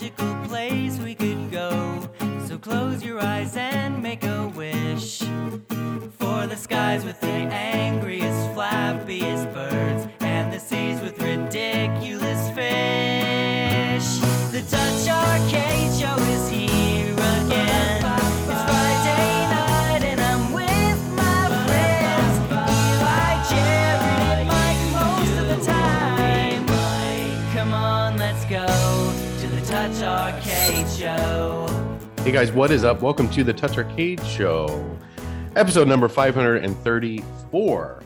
magical place we could go. So close your eyes and make a wish for the skies with the angriest, flappiest birds, and the seas with ridiculous fish. The Dutch Arcade Show is here again. It's Friday night and I'm with my friends, Eli, Jared, and Mike most of the time. Come on, let's go to the Dutch Arcade Show. Hey guys, what is up? Welcome to the Touch Arcade Show, episode number 534.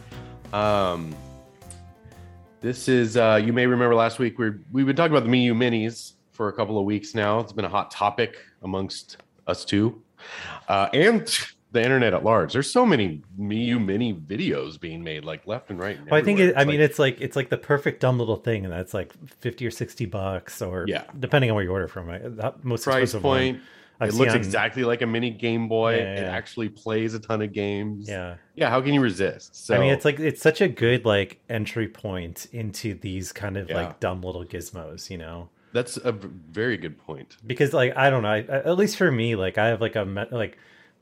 This is, you may remember last week, we've been talking about the Miyoo Minis for a couple of weeks now. It's been a hot topic amongst us two and the internet at large. There's so many Miyoo Mini videos being made, like left and right. And well, I think, it's like the perfect dumb little thing, and that's like $50 or $60, or yeah, depending on where you order from. Right? That most price point. It looks exactly like a mini Game Boy. It actually plays a ton of games. Yeah. How can you resist? So I mean, it's such a good like entry point into these kind of like dumb little gizmos. You know, that's a very good point. Because like I don't know, at least for me, like I have like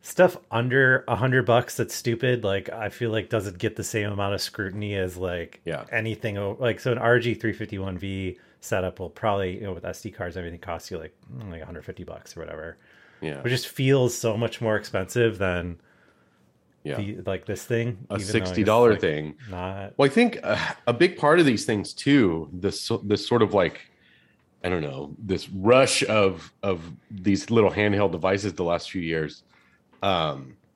stuff under $100 that's stupid. Like I feel like doesn't get the same amount of scrutiny as like anything. Like so, an RG351V. Setup will probably, you know, with SD cards and everything, cost you like $150 or whatever. Yeah, which just feels so much more expensive than this thing, a $60 thing. Not well. I think a big part of these things too, this sort of like, I don't know, this rush of these little handheld devices the last few years,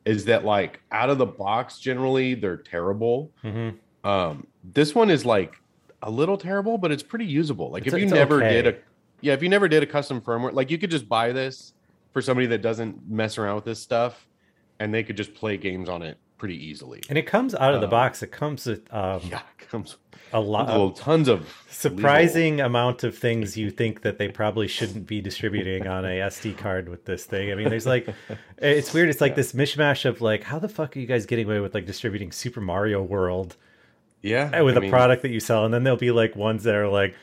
is that like out of the box generally they're terrible. Mm-hmm. This one is like a little terrible, but it's pretty usable. Like if you never did a custom firmware, like you could just buy this for somebody that doesn't mess around with this stuff, and they could just play games on it pretty easily. And it comes out of the box. It comes with tons of surprising amount of things you think that they probably shouldn't be distributing on a SD card with this thing. I mean, there's like, it's weird. It's like this mishmash of like, how the fuck are you guys getting away with like distributing Super Mario World? Yeah, with a product that you sell, and then there'll be like ones that are like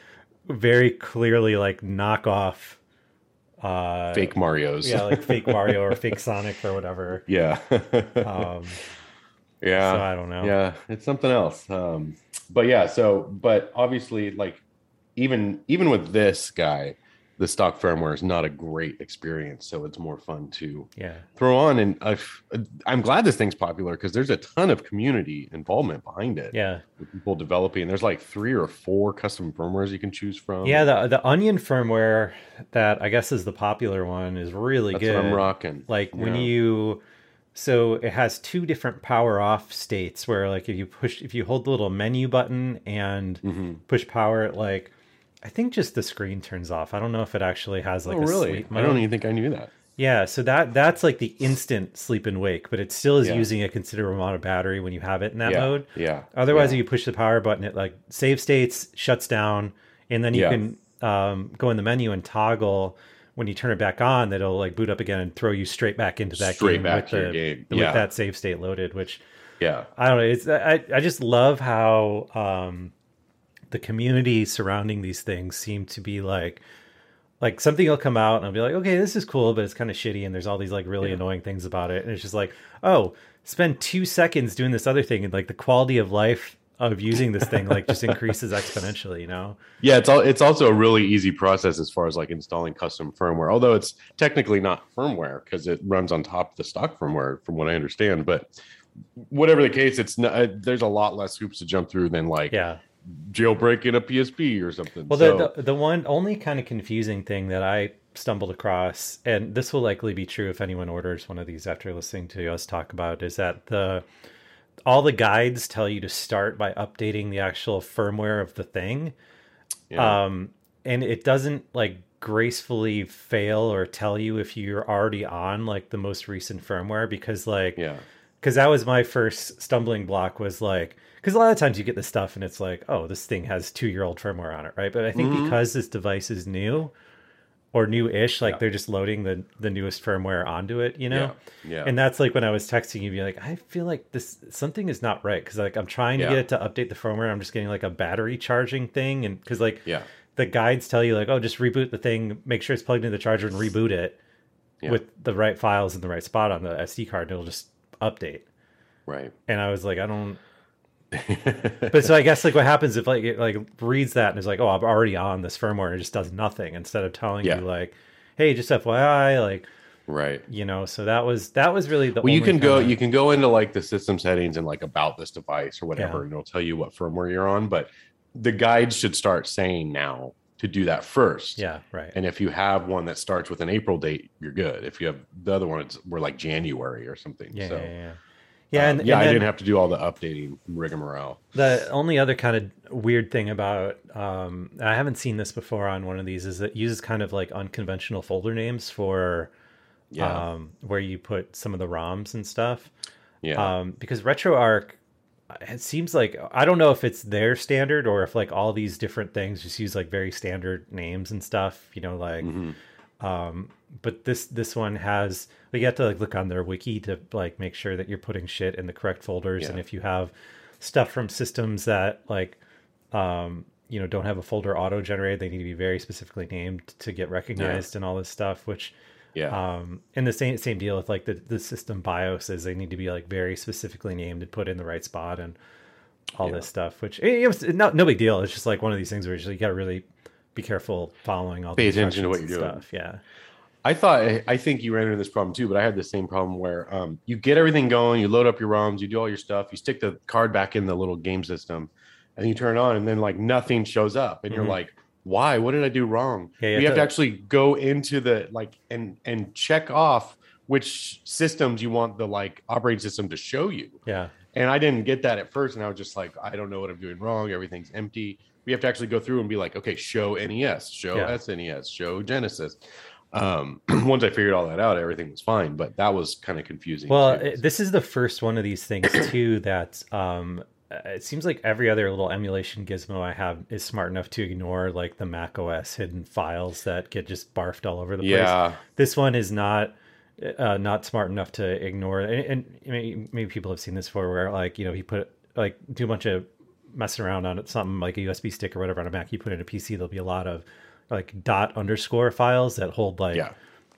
very clearly like knockoff, fake Marios. Yeah, like fake Mario or fake Sonic or whatever. Yeah, So I don't know. Yeah, it's something else. But obviously, like even with this guy, the stock firmware is not a great experience. So it's more fun to throw on. And I'm glad this thing's popular because there's a ton of community involvement behind it. Yeah. With people developing. There's like 3 or 4 custom firmwares you can choose from. Yeah. The Onion firmware that I guess is the popular one is really good. That's what I'm rocking. Like so it has 2 different power off states where like if you hold the little menu button and push power, it like, I think just the screen turns off. I don't know if it actually has like a sleep mode. I don't even think I knew that. Yeah, so that's like the instant sleep and wake, but it still is using a considerable amount of battery when you have it in that mode. Yeah. Otherwise, if you push the power button, it like save states, shuts down, and then you can go in the menu and toggle. When you turn it back on, that'll like boot up again and throw you straight back into that game. With that save state loaded, which I don't know. It's I just love how the community surrounding these things seem to be like something will come out and I'll be like, okay, this is cool, but it's kind of shitty. And there's all these like really annoying things about it. And it's just like, oh, spend 2 seconds doing this other thing. And like the quality of life of using this thing, like just increases exponentially, you know? Yeah. It's also a really easy process as far as like installing custom firmware, although it's technically not firmware because it runs on top of the stock firmware from what I understand, but whatever the case, it's not, there's a lot less hoops to jump through than like, jailbreaking a PSP or something. Well, the one only kind of confusing thing that I stumbled across, and this will likely be true if anyone orders one of these after listening to us talk about it, is that all the guides tell you to start by updating the actual firmware of the thing. Yeah. And it doesn't like gracefully fail or tell you if you're already on like the most recent firmware, because like because that was my first stumbling block was like, because a lot of times you get this stuff and it's like, oh, this thing has 2-year-old firmware on it, right? But I think because this device is new or new-ish, like they're just loading the newest firmware onto it, you know? Yeah. And that's like when I was texting you, be like, I feel like something is not right because like I'm trying to get it to update the firmware. I'm just getting like a battery charging thing, and because like the guides tell you, like, oh, just reboot the thing, make sure it's plugged into the charger and reboot it with the right files in the right spot on the SD card, and it'll just update. Right. And I was like, I don't. But so I guess like what happens if like it like reads that and is like, oh, I'm already on this firmware, and it just does nothing instead of telling you like, hey, just FYI, like. Right. You know, so that was really the only you can go into like the system settings and like about this device or whatever, and it'll tell you what firmware you're on, but the guides should start saying now to do that first. Yeah, right. And if you have one that starts with an April date, you're good. If you have the other one, we're like January or something. Yeah, so, yeah. And I didn't have to do all the updating rigmarole. The only other kind of weird thing about, and I haven't seen this before on one of these, is it uses kind of like unconventional folder names for where you put some of the ROMs and stuff. Yeah. Because RetroArch, it seems like, I don't know if it's their standard or if like all these different things just use like very standard names and stuff, you know, like, but this one has, like, you have to like look on their wiki to like make sure that you're putting shit in the correct folders. Yeah. And if you have stuff from systems that like, you know, don't have a folder auto generated, they need to be very specifically named to get recognized and all this stuff, which, and the same deal with like the system BIOSes, they need to be like very specifically named and put in the right spot and all this stuff, which it was no big deal. It's just like one of these things where you got to really be careful following all the attention to what you're doing. Yeah. I think you ran into this problem too, but I had the same problem where you get everything going, you load up your ROMs, you do all your stuff, you stick the card back in the little game system and you turn it on and then like nothing shows up and you're like, why? What did I do wrong? Yeah, you have to actually go into the like and check off which systems you want the like operating system to show you. Yeah. And I didn't get that at first, and I was just like, I don't know what I'm doing wrong. Everything's empty. We have to actually go through and be like, okay, show NES, show SNES, show Genesis. Once I figured all that out, everything was fine, but that was kind of confusing. Well, this is the first one of these things too that it seems like every other little emulation gizmo I have is smart enough to ignore like the Mac OS hidden files that get just barfed all over the place. This one is not smart enough to ignore. And maybe people have seen this before where like, you know, he put like do a bunch of messing around on something like a USB stick or whatever on a Mac, you put in a PC, there'll be a lot of like ._ files that hold like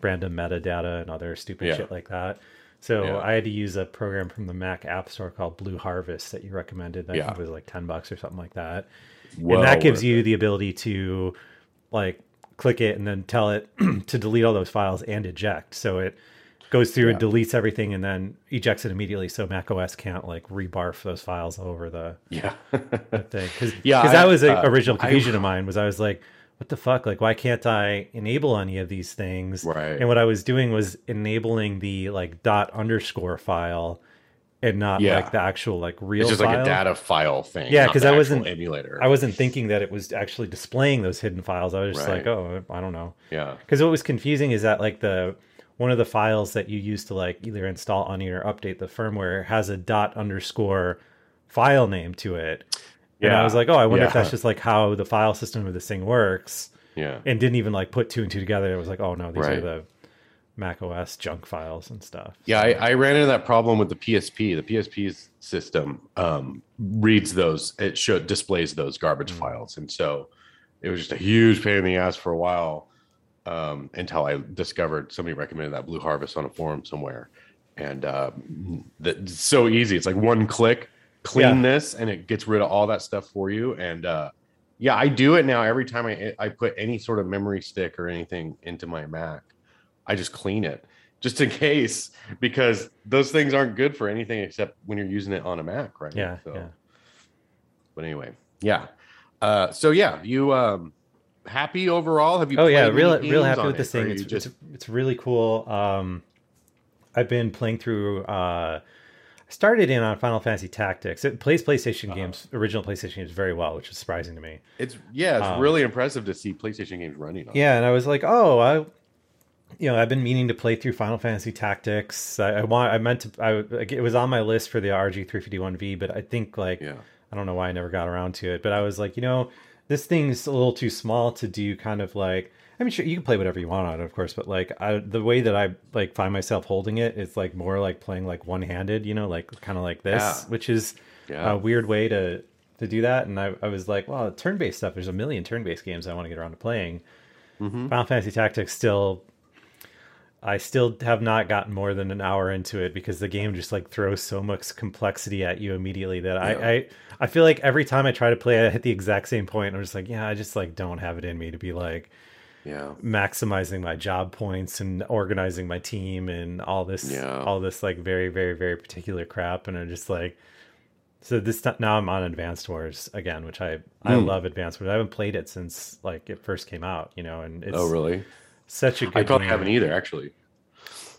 random metadata and other stupid shit like that. So I had to use a program from the Mac App Store called Blue Harvest that you recommended. I think it was like $10 or something like that. Well, and that gives you the ability to like click it and then tell it to delete all those files and eject. So it goes through and deletes everything and then ejects it immediately. So Mac OS can't like rebarf those files over the thing. Because that was an original confusion of mine was I was like, what the fuck? Like, why can't I enable any of these things? Right. And what I was doing was enabling the like ._ file and not like the actual like real file. It's just file. Like a data file thing. Yeah, because I wasn't thinking that it was actually displaying those hidden files. I was just like, oh, I don't know. Yeah. Because what was confusing is that like the one of the files that you use to like either install Onion or update the firmware has a ._ file name to it. Yeah. And I was like, oh, I wonder if that's just like how the file system of this thing works. Yeah. And didn't even like put two and two together. It was like, oh no, these are the Mac OS junk files and stuff. Yeah, so. I ran into that problem with the PSP. The PSP's system reads those, it displays those garbage files. And so it was just a huge pain in the ass for a while until I discovered somebody recommended that Blue Harvest on a forum somewhere. And that's so easy. It's like one click. Clean this and it gets rid of all that stuff for you. And I do it now. Every time I put any sort of memory stick or anything into my Mac, I just clean it just in case, because those things aren't good for anything except when you're using it on a Mac, right? Yeah. So. Yeah. But anyway, you happy overall? Have you? Oh yeah, real happy with this thing. It's really cool. I've been playing through. Started in on Final Fantasy Tactics. It plays PlayStation games, original PlayStation games, very well, which is surprising to me. It's really impressive to see PlayStation games running on. Yeah, and I was like, oh, I've been meaning to play through Final Fantasy Tactics. It was on my list for the RG351V, but I think like I don't know why I never got around to it. But I was like, you know, this thing's a little too small to do kind of like. I mean, sure, you can play whatever you want on it, of course, but like the way that I like find myself holding it, it's like more like playing like one-handed, you know, like kind of like this, which is a weird way to to do that. And I was like, well, turn-based stuff, there's a million turn-based games I want to get around to playing. Mm-hmm. Final Fantasy Tactics I still have not gotten more than an hour into it because the game just like throws so much complexity at you immediately that I feel like every time I try to play, I hit the exact same point. And I'm just like, yeah, I just like don't have it in me to be like, maximizing my job points and organizing my team and all this like very, very, very particular crap. And I'm just like, so this time now I'm on Advanced Wars again, which I love Advanced Wars. I haven't played it since like it first came out, you know, and it's such a good game. Haven't either, actually.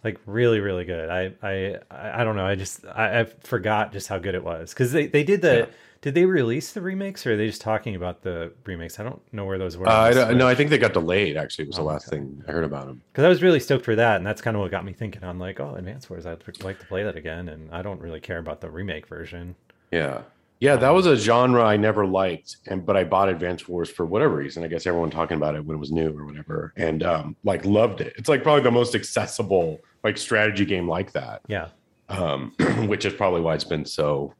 Like really, really good. I don't know. I forgot just how good it was because they did the. Yeah. Did they release the remakes, or are they just talking about the remakes? I don't know where those were. I think they got delayed, actually. It was the last thing I heard about them. Because I was really stoked for that, and that's kind of what got me thinking. I'm like, oh, Advanced Wars, I'd like to play that again, and I don't really care about the remake version. Yeah. Yeah, that was a genre I never liked, but I bought Advanced Wars for whatever reason. I guess everyone talking about it when it was new or whatever, and like loved it. It's like probably the most accessible like strategy game like that. Yeah. Which is probably why it's been so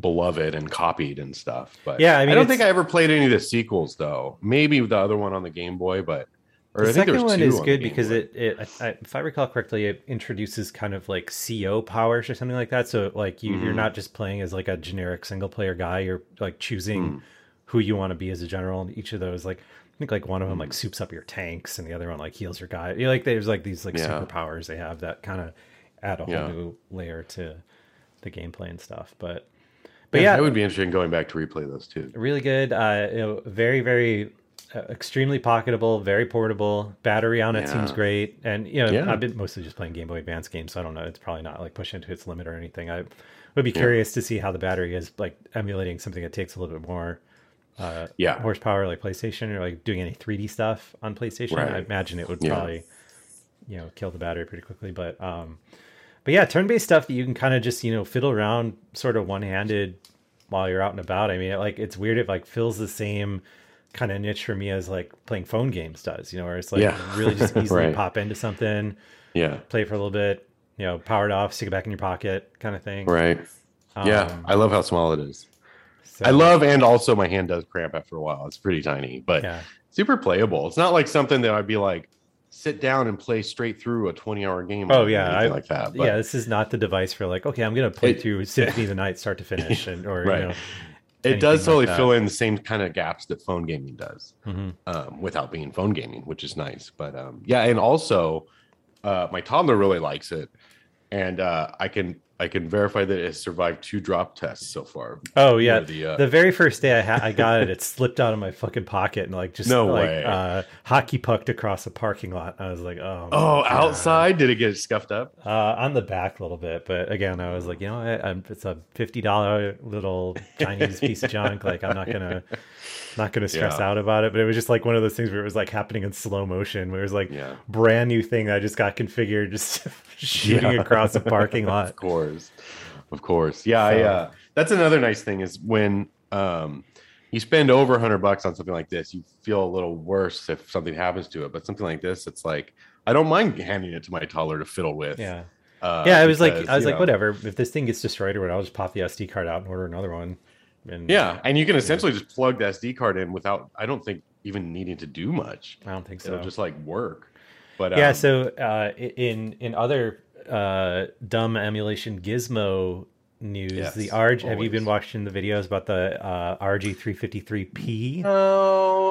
beloved and copied and stuff. But yeah, I mean, I don't think I ever played any of the sequels though. Maybe the other one on the Game Boy, but the second one is good because it, if I recall correctly, it introduces kind of like CO powers or something like that. So like you're not just playing as like a generic single player guy. You're like choosing who you want to be as a general, and each of those, like I think like one of them like soups up your tanks, and the other one like heals your guy. You're like there's like these like superpowers they have that kind of add a whole new layer to the gameplay and stuff. But yeah, I would be interested in going back to replay those too. Really good. You know, very, very. Extremely pocketable, very portable. Battery on it seems great, and you know I've been mostly just playing Game Boy Advance games, so I don't know. It's probably not like pushing it to its limit or anything. I would be curious to see how the battery is like emulating something that takes a little bit more horsepower, like PlayStation, or like doing any 3D stuff on PlayStation. Right. I imagine it would probably kill the battery pretty quickly, but yeah, turn-based stuff that you can kind of just fiddle around sort of one-handed while you're out and about. I mean, it's weird. It like fills the same kind of niche for me as like playing phone games does, where it's like really just easily pop into something, play for a little bit, power it off, stick it back in your pocket kind of thing. Right. I love how small it is. So, I love, and also my hand does cramp after a while. It's pretty tiny, but super playable. It's not like something that I'd be like, sit down and play straight through a 20-hour game. Oh yeah, I like that. But yeah, this is not the device for like, okay, I'm gonna play through Symphony of the Night start to finish, and or it does totally fill in the same kind of gaps that phone gaming does, without being phone gaming, which is nice. But and also my toddler really likes it, and I can verify that it has survived 2 drop tests so far. Oh yeah, the very first day I got it, it slipped out of my fucking pocket and like just way. Hockey pucked across the parking lot. I was like, oh, outside? Did it get scuffed up? On the back a little bit, but again, I was like, it's a $50 little Chinese piece of junk. Like I'm not gonna stress out about it. But it was just like one of those things where it was like happening in slow motion, where it was like brand new thing that I just got configured, just shooting across the parking lot. Of course. Of course. Yeah. So. That's another nice thing is when you spend over $100 on something like this, you feel a little worse if something happens to it. But something like this, it's like, I don't mind handing it to my toddler to fiddle with. Yeah. I was like, whatever, if this thing gets destroyed or whatever, I'll just pop the SD card out and order another one. And, and you can essentially just plug the SD card in without, I don't think, even needing to do much. I don't think so. It'll just like work. But yeah. So in other dumb emulation gizmo news, the RG, have you been watching the videos about the RG353P?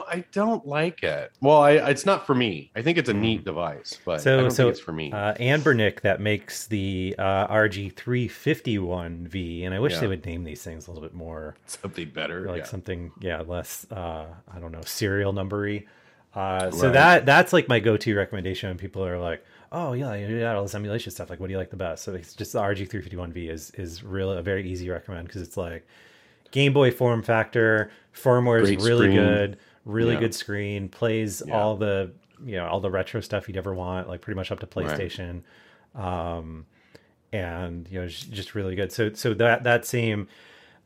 I don't like it. Well, it's not for me. I think it's a neat device, but I don't think it's for me. Anbernic that makes the RG351V, and I wish they would name these things a little bit more something better, like something less I don't know, serial numbery. So that's like my go-to recommendation when people are like, oh yeah, you got all this emulation stuff, like what do you like the best? So it's just the RG351V is really a very easy recommend, because it's like Game Boy form factor, firmware is really good, really good screen, plays all the all the retro stuff you'd ever want, like pretty much up to PlayStation, and just really good. So that same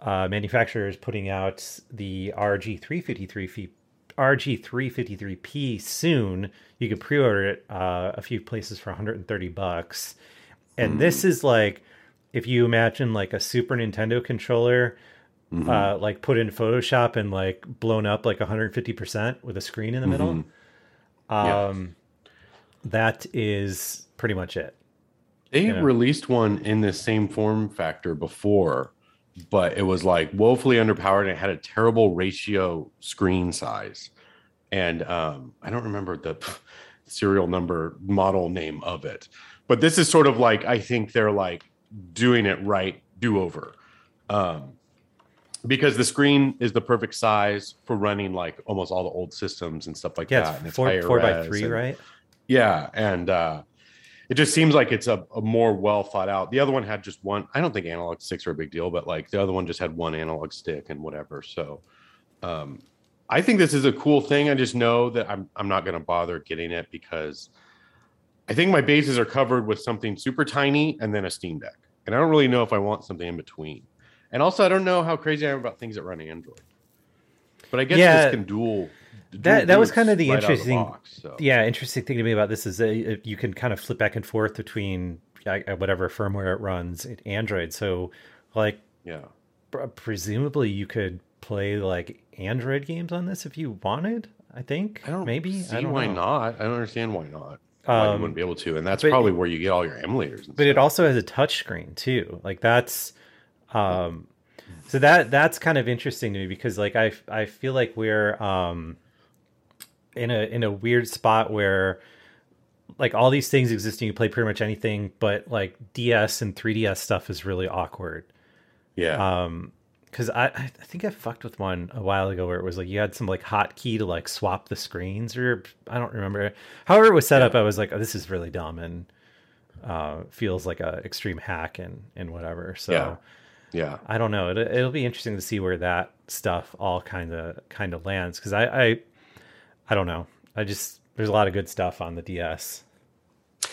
manufacturer is putting out the RG353P soon. You can pre-order it a few places for $130. And this is like, if you imagine like a Super Nintendo controller mm-hmm. Like put in Photoshop and like blown up like 150% with a screen in the mm-hmm. middle. That is pretty much it. They released one in this same form factor before, but it was like woefully underpowered and it had a terrible ratio screen size. And I don't remember the serial number model name of it. But this is sort of like, I think they're like doing it right, do over. Because the screen is the perfect size for running like almost all the old systems and stuff like that. It's 4x3, right? Yeah. And it just seems like it's a more well thought out. The other one had just one. I don't think analog sticks are a big deal, but like the other one just had one analog stick and whatever. So I think this is a cool thing. I just know that I'm not going to bother getting it because I think my bases are covered with something super tiny and then a Steam Deck. And I don't really know if I want something in between. And also, I don't know how crazy I am about things that run Android. But I guess this can dual. That was kind of the interesting, interesting thing to me about this is that you can kind of flip back and forth between whatever firmware it runs in Android. So, like, presumably you could play like Android games on this if you wanted. I think I don't understand why not. Why you wouldn't be able to, and that's probably where you get all your emulators. And it also has a touch screen too. Like that's. So that's kind of interesting to me because like I feel like we're in a weird spot where like all these things exist and you play pretty much anything, but like DS and 3DS stuff is really awkward. Yeah. Because I think I fucked with one a while ago where it was like you had some like hotkey to like swap the screens or I don't remember. However it was set up, I was like, oh, this is really dumb and feels like a extreme hack and whatever. So. Yeah. Yeah, I don't know. It'll be interesting to see where that stuff all kind of lands because I don't know. I just there's a lot of good stuff on the DS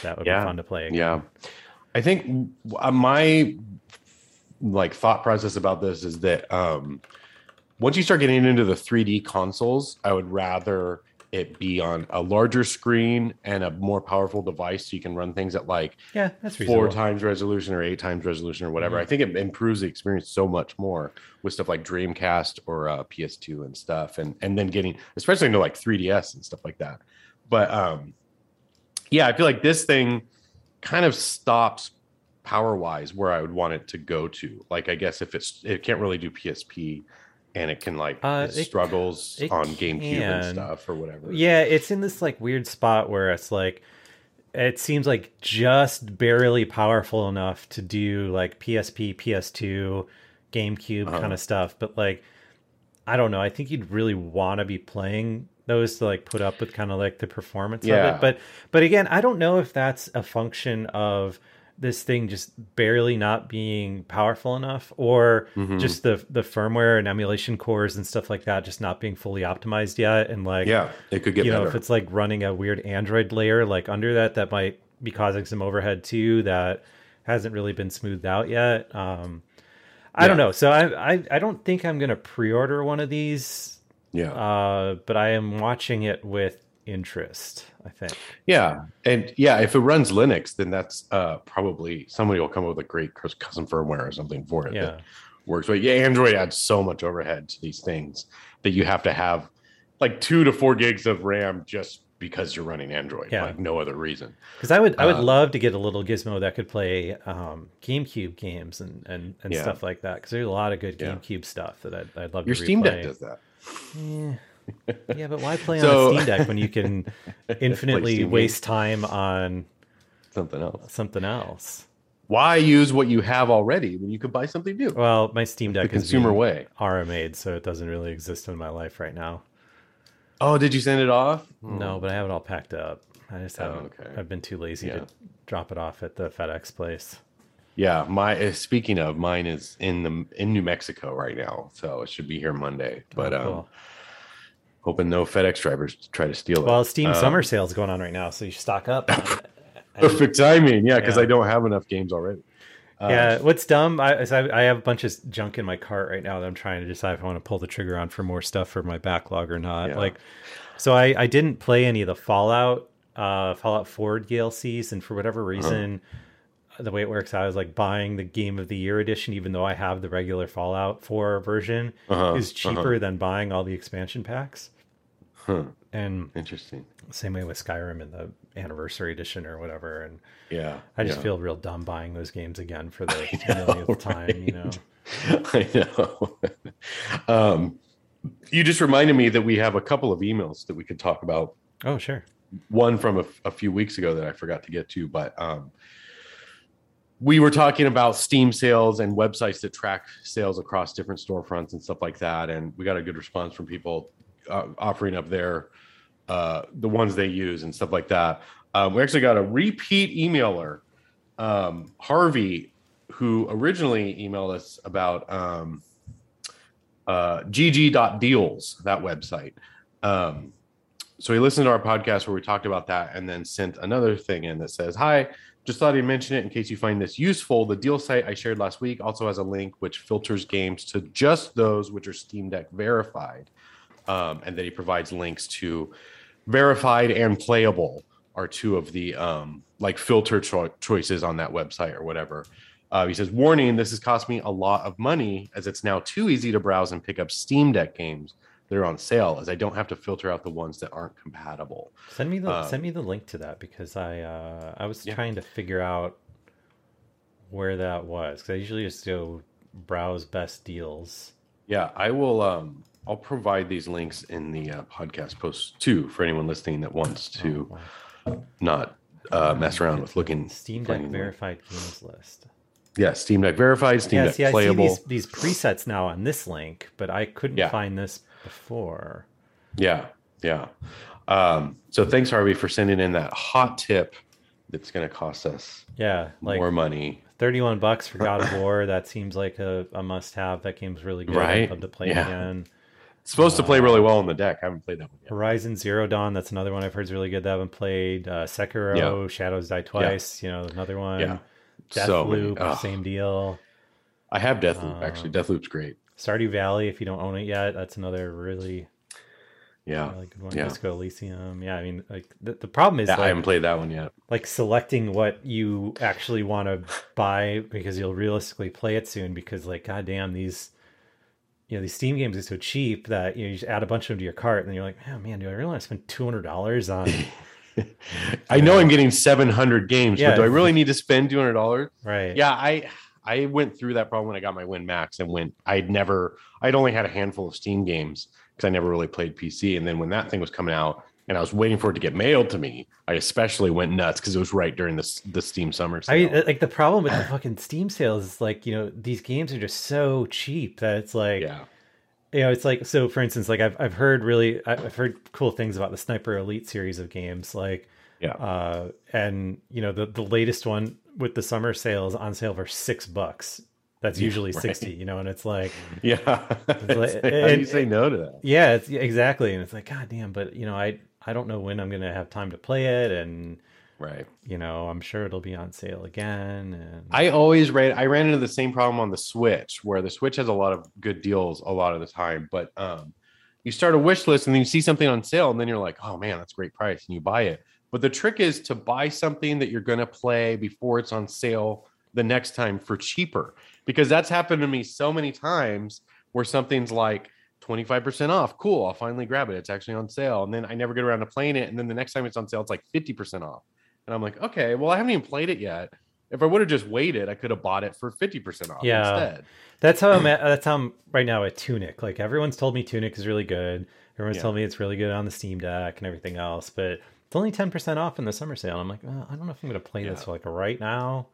that would be fun to play again. Yeah, I think my like thought process about this is that once you start getting into the 3D consoles, I would rather it be on a larger screen and a more powerful device so you can run things at like that's 4x resolution or 8x resolution or whatever. Mm-hmm. I think it improves the experience so much more with stuff like Dreamcast or PS2 and stuff and then getting especially into like 3DS and stuff like that. But I feel like this thing kind of stops power wise where I would want it to go to. Like I guess if it can't really do PSP. And it can like it struggles on GameCube and stuff or whatever. Yeah, it's in this like weird spot where it's like it seems like just barely powerful enough to do like PSP, PS2, GameCube kind of stuff. But like I don't know. I think you'd really want to be playing those to like put up with kind of like the performance of it. But again, I don't know if that's a function of this thing just barely not being powerful enough or just the firmware and emulation cores and stuff like that, just not being fully optimized yet. And like, it could get better. If it's like running a weird Android layer, like under that might be causing some overhead too, that hasn't really been smoothed out yet. I don't know. So I don't think I'm going to pre-order one of these. Yeah. But I am watching it with interest, I think. If it runs Linux, then that's probably somebody will come up with a great custom firmware or something for it that works. But Android adds so much overhead to these things that you have to have like 2 to 4 gigs of RAM just because you're running Android, like no other reason. Because I would love to get a little gizmo that could play GameCube games and stuff like that. Because there's a lot of good GameCube stuff that I'd love. Your Steam Deck does that. Yeah. Yeah, but why play on a Steam Deck when you can infinitely waste time on something else? Why use what you have already when you could buy something new? Well, my Steam Deck is consumer way RMA'd, so it doesn't really exist in my life right now. Oh, did you send it off? No, but I have it all packed up. I just haven't. Oh, okay. I've been too lazy to drop it off at the FedEx place. Yeah, speaking of, mine is in New Mexico right now, so it should be here Monday. But cool. Hoping no FedEx drivers try to steal it. Well, Steam summer sale's going on right now, so you should stock up. Perfect timing, because I don't have enough games already. What's dumb? I have a bunch of junk in my cart right now that I'm trying to decide if I want to pull the trigger on for more stuff for my backlog or not. Yeah. Like, so I didn't play any of the Fallout 4 DLCs, and for whatever reason, the way it works out is like buying the Game of the Year edition, even though I have the regular Fallout 4 version, is cheaper than buying all the expansion packs. And interesting. Same way with Skyrim and the Anniversary Edition or whatever. And yeah, I just feel real dumb buying those games again for the millionth time. You know, I know. You just reminded me that we have a couple of emails that we could talk about. Oh, sure. One from a few weeks ago that I forgot to get to, but we were talking about Steam sales and websites that track sales across different storefronts and stuff like that. And we got a good response from people offering up their the ones they use and stuff like that. We actually got a repeat emailer, Harvey, who originally emailed us about gg.deals, that website. So he listened to our podcast where we talked about that and then sent another thing in that says, hi, just thought I'd mention it in case you find this useful. The deal site I shared last week also has a link which filters games to just those which are Steam Deck verified. And then he provides links to verified and playable are two of the like filter choices on that website or whatever. He says, warning, this has cost me a lot of money as it's now too easy to browse and pick up Steam Deck games. They're on sale as I don't have to filter out the ones that aren't compatible. Send me the link to that because I was trying to figure out where that was. Cause I usually just go browse best deals. Yeah. I will, I'll provide these links in the podcast post too, for anyone listening that wants to not mess around with looking. Steam Deck verified games list. Yeah, Steam Deck verified, Steam Deck playable. I see these presets now on this link, but I couldn't find this before. So thanks, Harvey, for sending in that hot tip that's going to cost us more money. $31 for God of War. That seems like a must-have. That game's really good. Right? I'd love to play again. It's supposed to play really well on the deck. I haven't played that one yet. Horizon Zero Dawn, that's another one I've heard is really good that I haven't played. Sekiro, Shadows Die Twice, you know, another one. Yeah. Deathloop, same deal. I have Deathloop, actually. Deathloop's great. Stardew Valley, if you don't own it yet, that's another really good one. Disco Elysium. Yeah, I mean, like the problem is I haven't played that one yet. Like selecting what you actually want to buy because you'll realistically play it soon because like, goddamn, these Steam games are so cheap that you just add a bunch of them to your cart and then you're like, oh, man, do I really want to spend $200 on... I know I'm getting 700 games, but do I really need to spend $200? Right. Yeah, I went through that problem when I got my Win Max and I'd only had a handful of Steam games because I never really played PC. And then when that thing was coming out and I was waiting for it to get mailed to me, I especially went nuts because it was right during the Steam summer sale. Like the problem with the fucking Steam sales is like, you know, these games are just so cheap that it's like... Yeah. You know, it's like, so for instance, like I've heard cool things about the Sniper Elite series of games, like, and you know, the latest one with the summer sales on sale for $6. That's usually 60, you know? And it's like, how do you say no to that? Yeah, it's exactly. And it's like, God damn, but you know, I don't know when I'm going to have time to play it. And you know, I'm sure it'll be on sale again. And I ran into the same problem on the Switch, where the Switch has a lot of good deals a lot of the time, but you start a wish list and then you see something on sale and then you're like, oh man, that's a great price, and you buy it. But the trick is to buy something that you're going to play before it's on sale the next time for cheaper, because that's happened to me so many times where something's like 25% off. Cool, I'll finally grab it. It's actually on sale. And then I never get around to playing it, and then the next time it's on sale it's like 50% off. And I'm like, okay, well, I haven't even played it yet. If I would have just waited, I could have bought it for 50% off instead. That's how I'm at. That's how I'm right now at Tunic. Like, everyone's told me Tunic is really good. Everyone's told me it's really good on the Steam Deck and everything else. But it's only 10% off in the summer sale. And I'm like, oh, I don't know if I'm going to play this like right now.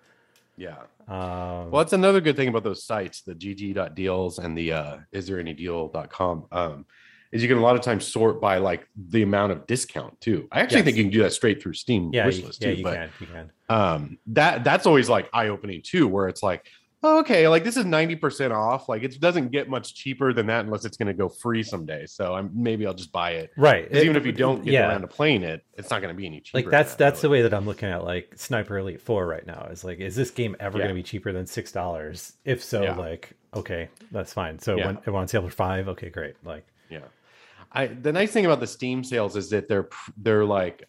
Yeah. Well, that's another good thing about those sites, the gg.deals and the istthereanydeal.com. Is you can a lot of times sort by like the amount of discount too. I actually think you can do that straight through Steam wishlist too. You can. That's always like eye-opening too, where it's like, oh, okay, like this is 90% off. Like it doesn't get much cheaper than that unless it's going to go free someday. So maybe I'll just buy it. Right. Because even if you don't get around to playing it, it's not going to be any cheaper. Like that's the way that I'm looking at like Sniper Elite 4 right now. Is like, is this game ever going to be cheaper than $6? If so, like, okay, that's fine. So when it went on sale for $5, okay, great. Like, the nice thing about the Steam sales is that they're like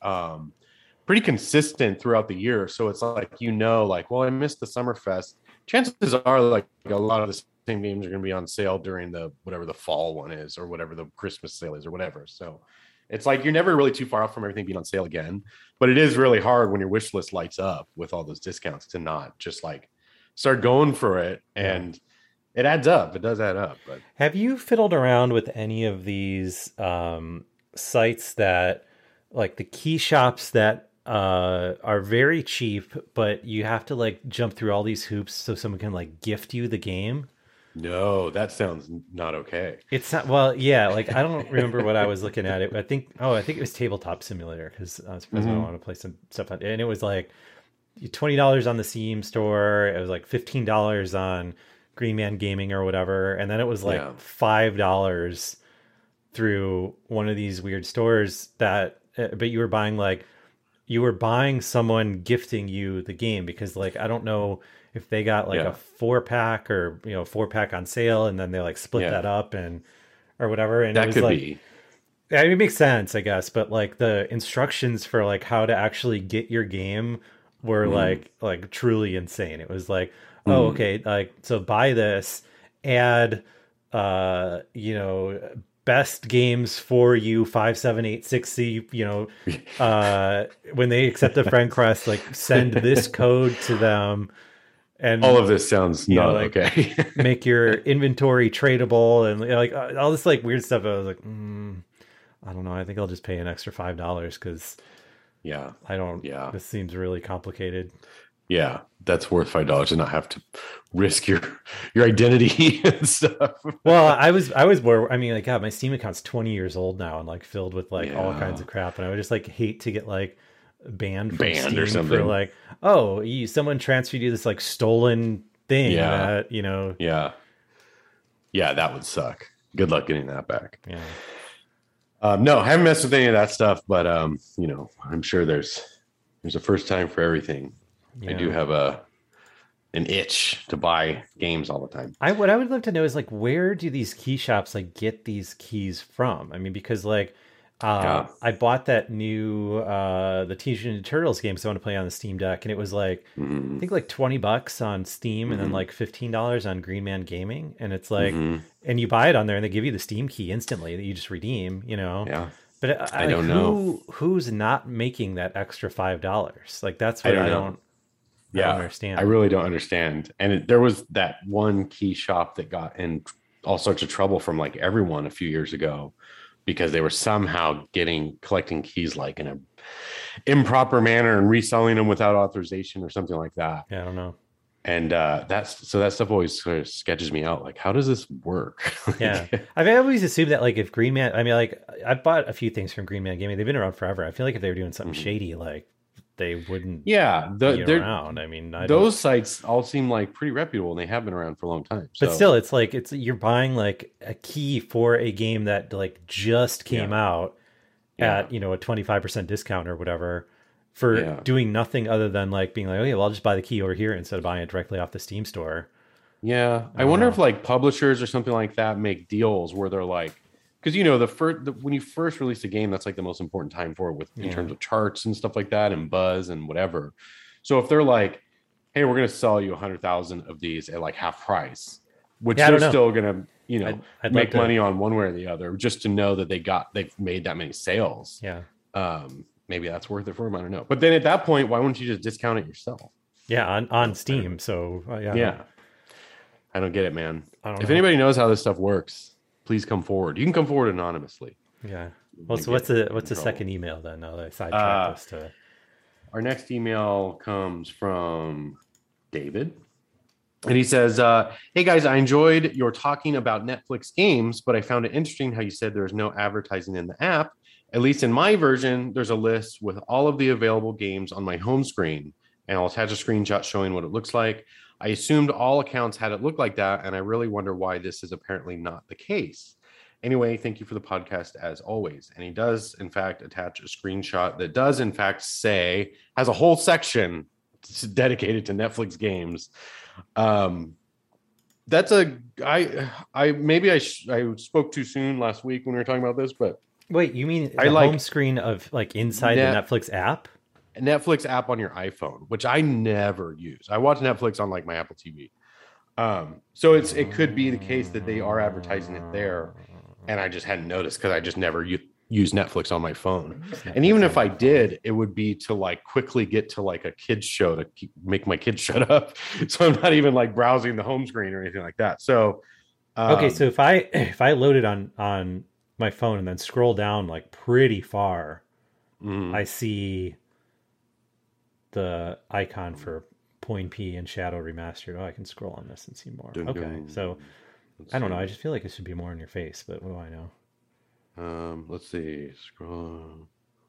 pretty consistent throughout the year. So it's like, you know, like, well, I missed the Summerfest. Chances are like a lot of the same games are going to be on sale during the whatever the fall one is or whatever the Christmas sale is or whatever. So it's like you're never really too far off from everything being on sale again. But it is really hard when your wish list lights up with all those discounts to not just like start going for it. And it adds up. It does add up. But have you fiddled around with any of these sites that like the key shops that are very cheap, but you have to like jump through all these hoops so someone can like gift you the game? No, that sounds not okay. It's not, well, yeah, like I don't remember what I was looking at. It, I think it was Tabletop Simulator because I was supposed to want to play some stuff on, and it was like $20 on the Steam store. It was like $15 on Green Man Gaming or whatever, and then it was like $5 through one of these weird stores that, but you were buying like. You were buying someone gifting you the game because like, I don't know if they got like a 4-pack or, you know, 4-pack on sale and then they like split that up and, or whatever. And that it was could like, be. I mean, it makes sense, I guess. But like the instructions for like how to actually get your game were like truly insane. It was like, oh, okay. Like, so buy this, add, you know, best games for you 5, 7, 8, 6C, you know, when they accept a friend request, like send this code to them. And all of this sounds not like, okay. Make your inventory tradable and like all this like weird stuff. I was like, I don't know. I think I'll just pay an extra $5 because I don't. Yeah, this seems really complicated. Yeah, that's worth $5 and not have to risk your identity and stuff. Well, I was more, I mean, like, God, my Steam account's 20 years old now and like filled with like all kinds of crap. And I would just like hate to get like banned Steam or something for like, oh, someone transferred you this like stolen thing. Yeah, that, you know. Yeah. Yeah, that would suck. Good luck getting that back. Yeah. No, I haven't messed with any of that stuff, but, you know, I'm sure there's a first time for everything. Yeah. I do have an itch to buy games all the time. What I would love to know is like, where do these key shops like get these keys from? I mean, because like, I bought that new the Teenage Mutant Ninja Turtles game, so I want to play on the Steam Deck, and it was like I think like $20 on Steam, and then like $15 on Green Man Gaming, and it's like, and you buy it on there, and they give you the Steam key instantly that you just redeem, you know? Yeah. But I don't know who's not making that extra $5. Like that's what I don't know. Yeah, I really don't understand. And there was that one key shop that got in all sorts of trouble from like everyone a few years ago because they were somehow collecting keys like in an improper manner and reselling them without authorization or something like that. Yeah, I don't know. And that stuff always sort of sketches me out. Like, how does this work? Yeah, I mean, I always assume that like if Green Man, I mean, like I bought a few things from Green Man Gaming. They've been around forever. I feel like if they were doing something shady, like. They wouldn't be around. I mean, those sites all seem like pretty reputable and they have been around for a long time. So. But still, it's like you're buying like a key for a game that like just came out at, you know, a 25% discount or whatever for doing nothing other than like being like, okay, well, I'll just buy the key over here instead of buying it directly off the Steam store. Yeah. I wonder if like publishers or something like that make deals where they're like, because, you know, when you first release a game, that's like the most important time for it in terms of charts and stuff like that and buzz and whatever. So if they're like, hey, we're going to sell you 100,000 of these at like half price, which they're still going to, you know, I'd make money on one way or the other just to know that they've made that many sales. Yeah. Maybe that's worth it for them. I don't know. But then at that point, why wouldn't you just discount it yourself? Yeah, on Steam. So, yeah. I don't get it, man. If anybody knows how this stuff works, please come forward. You can come forward anonymously. Yeah. Well, so what's the second email then? Now that I sidetracked us to. Our next email comes from David. And he says, hey guys, I enjoyed your talking about Netflix games, but I found it interesting how you said there's no advertising in the app. At least in my version, there's a list with all of the available games on my home screen. And I'll attach a screenshot showing what it looks like. I assumed all accounts had it look like that, and I really wonder why this is apparently not the case. Anyway, thank you for the podcast as always. And he does, in fact, attach a screenshot that does, in fact, say, has a whole section dedicated to Netflix games. That's a, I maybe I spoke too soon last week when we were talking about this, but. Wait, you mean the home screen of like inside the Netflix app? Netflix app on your iPhone, which I never use. I watch Netflix on like my Apple TV. So it could be the case that they are advertising it there, and I just hadn't noticed because I just never use Netflix on my phone. And even if I did, it would be to like quickly get to like a kid's show to make my kids shut up. So I'm not even like browsing the home screen or anything like that. So okay, so if I load it on my phone and then scroll down like pretty far, I see the icon for Point P and Shadow Remastered. Oh, I can scroll on this and see more. Okay, so I don't know. I just feel like it should be more in your face, but what do I know? Let's see. Scroll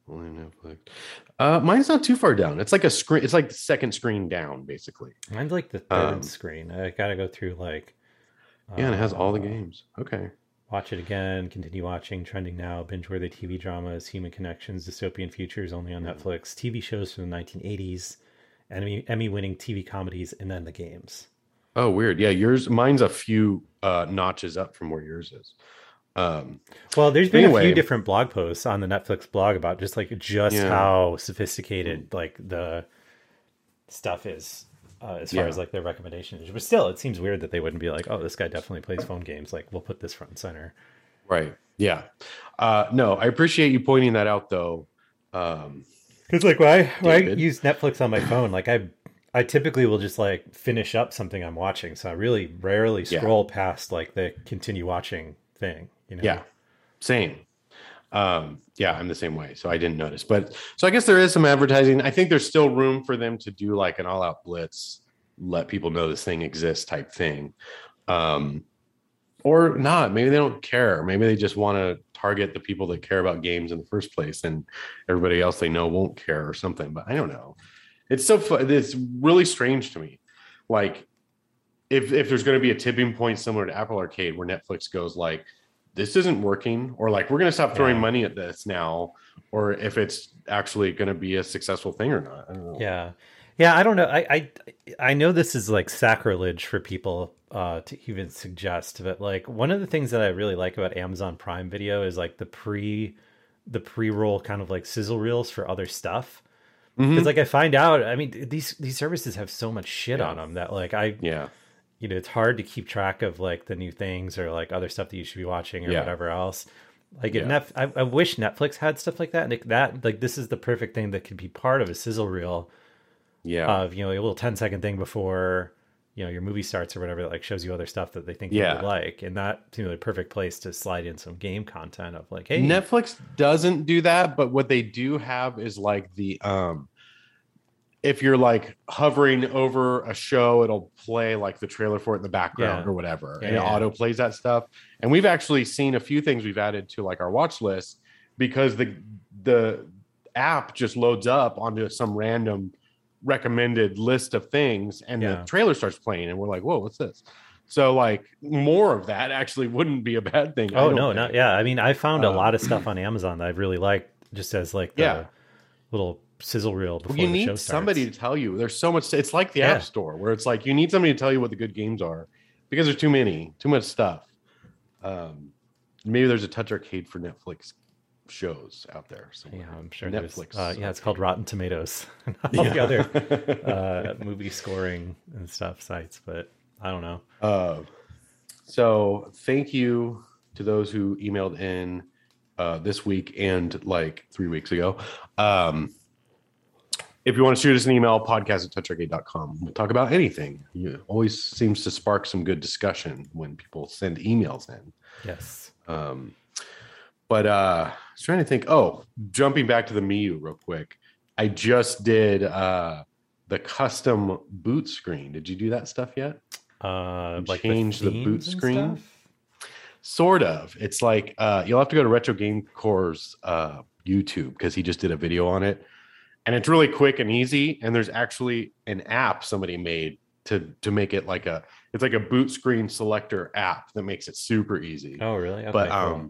only Netflix. Mine's not too far down. It's like a screen. It's like the second screen down, basically. Mine's like the third screen. I gotta go through like. Yeah, and it has all the games. Okay. Watch it again. Continue watching. Trending now. Binge-worthy TV dramas. Human Connections. Dystopian futures. Only on Netflix. TV shows from the 1980s. Emmy-winning TV comedies, and then the games. Oh, weird. Yeah, mine's a few notches up from where yours is. Well, there's been a few different blog posts on the Netflix blog about just how sophisticated like the stuff is as far as like their recommendations. But still, it seems weird that they wouldn't be like, oh, this guy definitely plays phone games. Like, we'll put this front and center. Right. Yeah. No, I appreciate you pointing that out, though. It's like why I use Netflix on my phone. Like I typically will just like finish up something I'm watching. So I really rarely scroll past like the continue watching thing. You know? Yeah, same. I'm the same way. So I didn't notice. But so I guess there is some advertising. I think there's still room for them to do like an all-out blitz, let people know this thing exists type thing, or not. Maybe they don't care. Maybe they just want to target the people that care about games in the first place, and everybody else they know won't care or something. But I don't know. It's so fun. It's really strange to me. Like if there's going to be a tipping point similar to Apple Arcade where Netflix goes like, this isn't working, or like, we're going to stop throwing money at this now, or if it's actually going to be a successful thing or not. I don't know. Yeah. Yeah. I don't know. I know this is like sacrilege for people to even suggest, but like one of the things that I really like about Amazon Prime Video is like the pre-roll kind of like sizzle reels for other stuff. Because like I find out, I mean, these services have so much shit on them that like you know, it's hard to keep track of like the new things or like other stuff that you should be watching or whatever else. Like I wish Netflix had stuff like that. And that like, this is the perfect thing that could be part of a sizzle reel of, you know, a little 10-second thing before, you know, your movie starts or whatever, that like shows you other stuff that they think you would like. And that seems like a perfect place to slide in some game content of like, hey, Netflix doesn't do that. But what they do have is like the, if you're like hovering over a show, it'll play like the trailer for it in the background or whatever. Yeah, and it auto plays that stuff. And we've actually seen a few things we've added to like our watch list because the app just loads up onto some random recommended list of things. And the trailer starts playing and we're like, whoa, what's this? So like more of that actually wouldn't be a bad thing. Oh no, not, yeah. I mean, I found a lot of stuff on Amazon that I've really liked just as like the little sizzle reel before you need somebody to tell you. There's so much. It's like the App Store where it's like you need somebody to tell you what the good games are because there's too much stuff. Maybe there's a touch arcade for Netflix shows out there somewhere. Yeah, I'm sure Netflix it's called Rotten Tomatoes and all the other movie scoring and stuff sites, but I don't know. So thank you to those who emailed in this week and like 3 weeks ago. If you want to shoot us an email, podcast@toucharcade.com. We'll talk about anything. It always seems to spark some good discussion when people send emails in. Yes. But I was trying to think. Oh, jumping back to the Miyoo real quick. I just did the custom boot screen. Did you do that stuff yet? Like change the boot screen? Sort of. It's like you'll have to go to Retro Game Core's YouTube because he just did a video on it. And it's really quick and easy. And there's actually an app somebody made to make it like it's like a boot screen selector app that makes it super easy. Oh, really? Okay, but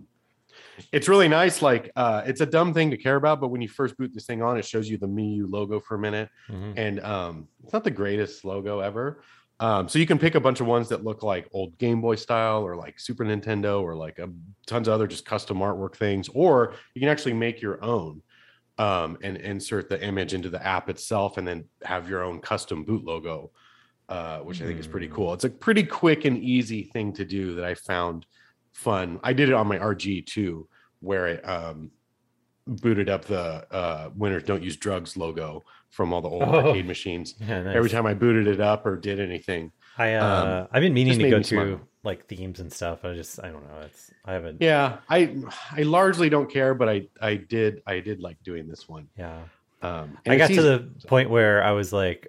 it's really nice. Like it's a dumb thing to care about, but when you first boot this thing on, it shows you the Miyoo logo for a minute. Mm-hmm. And it's not the greatest logo ever. So you can pick a bunch of ones that look like old Game Boy style or like Super Nintendo or like tons of other just custom artwork things, or you can actually make your own. and insert the image into the app itself, and then have your own custom boot logo, which I think is pretty cool. It's a pretty quick and easy thing to do that I found fun. I did it on my RG too, where it booted up the winners don't use drugs logo from all the old arcade machines. Yeah, nice. Every time I booted it up or did anything, I've been meaning to go through like themes and stuff. I don't know. I largely don't care, but I did like doing this one. Yeah. I got to the point where I was like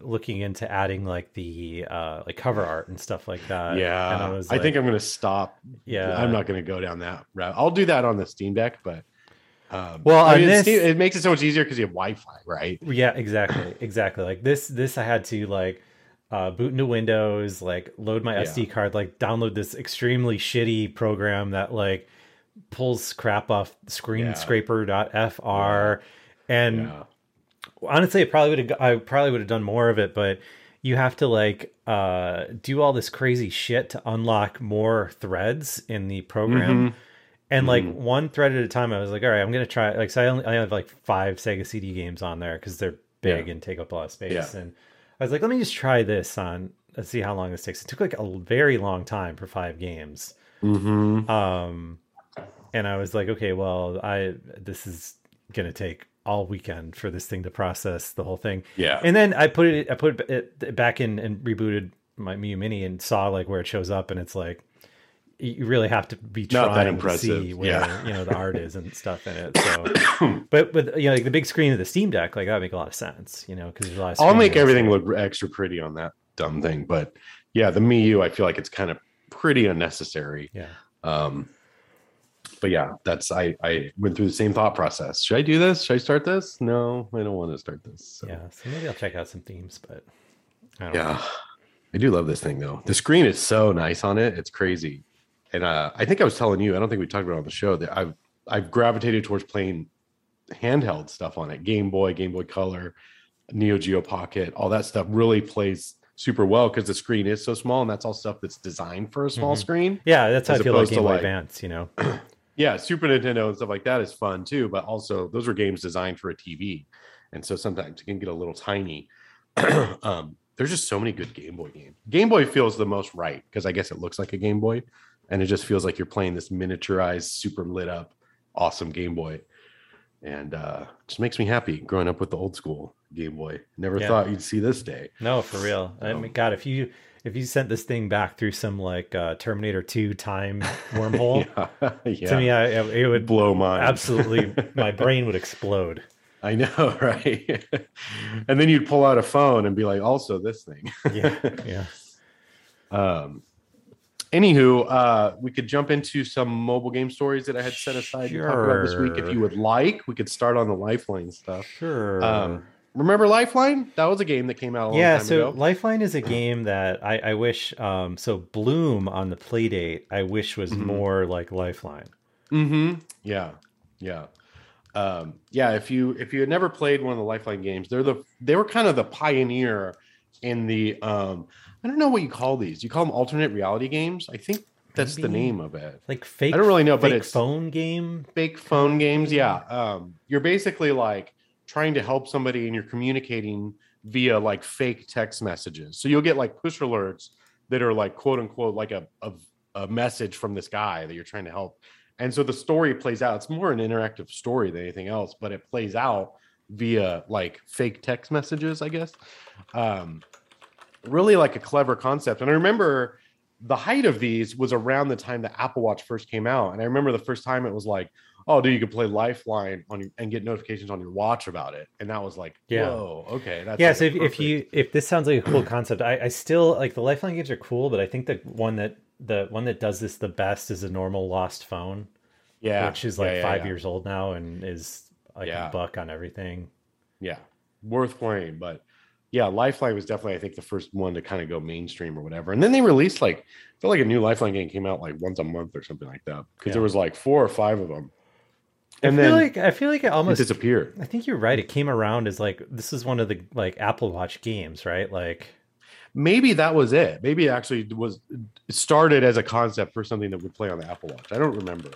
looking into adding like the like cover art and stuff like that. Yeah, and I think I'm going to stop. Yeah, I'm not going to go down that route. I'll do that on the Steam Deck, but it makes it so much easier because you have Wi-Fi, right? Yeah, exactly. Like this I had to like boot into Windows, like load my SD card, like download this extremely shitty program that like pulls crap off screenscraper.fr. And honestly, I probably would have done more of it, but you have to like do all this crazy shit to unlock more threads in the program. Mm-hmm. And like one thread at a time, I was like, all right, I'm going to try. Like, so I have like 5 Sega CD games on there because they're big and take up a lot of space. Yeah. And I was like, let me just try this on. Let's see how long this takes. It took like a very long time for 5 games. Mm-hmm. And I was like, okay, well, this is going to take all weekend for this thing to process the whole thing. Yeah. And then I put it back in and rebooted my Miyoo Mini and saw like where it shows up, and it's like, you really have to be trying to see where the art is and stuff in it. So, but like the big screen of the Steam Deck, like that would make a lot of sense, because there's a lot of I'll make everything look extra pretty on that dumb thing. But yeah, the Miyoo, I feel like it's kind of pretty unnecessary. Yeah. But yeah, I went through the same thought process. Should I do this? Should I start this? No, I don't want to start this. So. Yeah, so maybe I'll check out some themes, but I don't know. I do love this thing though. The screen is so nice on it. It's crazy. And I think I was telling you, I don't think we talked about it on the show, that I've gravitated towards playing handheld stuff on it. Game Boy Color, Neo Geo Pocket, all that stuff really plays super well because the screen is so small, and that's all stuff that's designed for a small screen. Yeah, that's how I feel like Game Boy Advance, Yeah, Super Nintendo and stuff like that is fun too, but also those were games designed for a TV, and so sometimes it can get a little tiny. There's just so many good Game Boy games. Game Boy feels the most right because I guess it looks like a Game Boy, and it just feels like you're playing this miniaturized, super lit up, awesome Game Boy, and just makes me happy growing up with the old school Game Boy. Never thought you'd see this day. No, for real. I mean, God, if you sent this thing back through some like Terminator 2 time wormhole, to me, it would blow mine. Absolutely, my brain would explode. I know, right? And then you'd pull out a phone and be like, "Also, this thing." Anywho, we could jump into some mobile game stories that I had set aside to talk about this week. If you would like, we could start on the Lifeline stuff. Sure. Remember Lifeline? That was a game that came out a long time ago. Lifeline is a game that I wish... Bloom on the Playdate, I wish was more like Lifeline. Mm-hmm. Yeah. Yeah. If you had never played one of the Lifeline games, they were kind of the pioneer in the... I don't know what you call these. You call them alternate reality games? I think that's the name of it. Like fake... I don't really know, but it's... phone game? Fake phone games, yeah. You're basically like trying to help somebody and you're communicating via like fake text messages. So you'll get like push alerts that are like quote unquote like a message from this guy that you're trying to help. And so the story plays out. It's more an interactive story than anything else, but it plays out via like fake text messages, I guess. Really like a clever concept. And I remember the height of these was around the time the Apple Watch first came out. And I remember the first time it was like, oh, dude, you could play Lifeline and get notifications on your watch about it. And that was like, whoa, okay. That's so if this sounds like a cool concept, I still like the Lifeline games are cool, but I think the one that does this the best is a normal Lost Phone. Yeah. Which is like 5 years old now and is like a buck on everything. Yeah. Worth playing, but yeah, Lifeline was definitely, I think, the first one to kind of go mainstream or whatever. And then they released like, I feel like a new Lifeline game came out like once a month or something like that. Because there was like 4 or 5 of them. And I feel like it almost disappeared. I think you're right. It came around as like, this is one of the like Apple Watch games, right? Like maybe that was it. Maybe it actually was started as a concept for something that would play on the Apple Watch. I don't remember.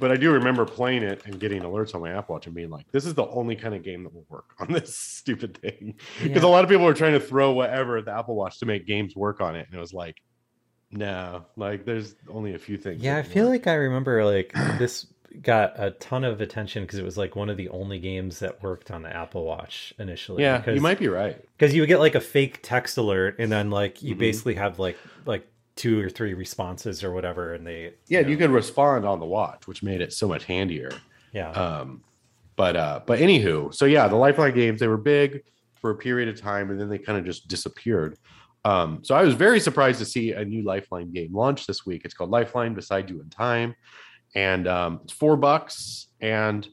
But I do remember playing it and getting alerts on my Apple Watch and being like, this is the only kind of game that will work on this stupid thing. Because a lot of people were trying to throw whatever at the Apple Watch to make games work on it. And it was like, no, like there's only a few things. Yeah, I feel like I remember like this got a ton of attention because it was like one of the only games that worked on the Apple Watch initially. Yeah, you might be right. Because you would get like a fake text alert and then like you basically have like 2 or 3 responses or whatever, and they you could respond on the watch, which made it so much handier. But anywho, so the Lifeline games, they were big for a period of time and then they kind of just disappeared. So I was very surprised to see a new Lifeline game launch this week. It's called Lifeline Beside You in Time, and it's $4, and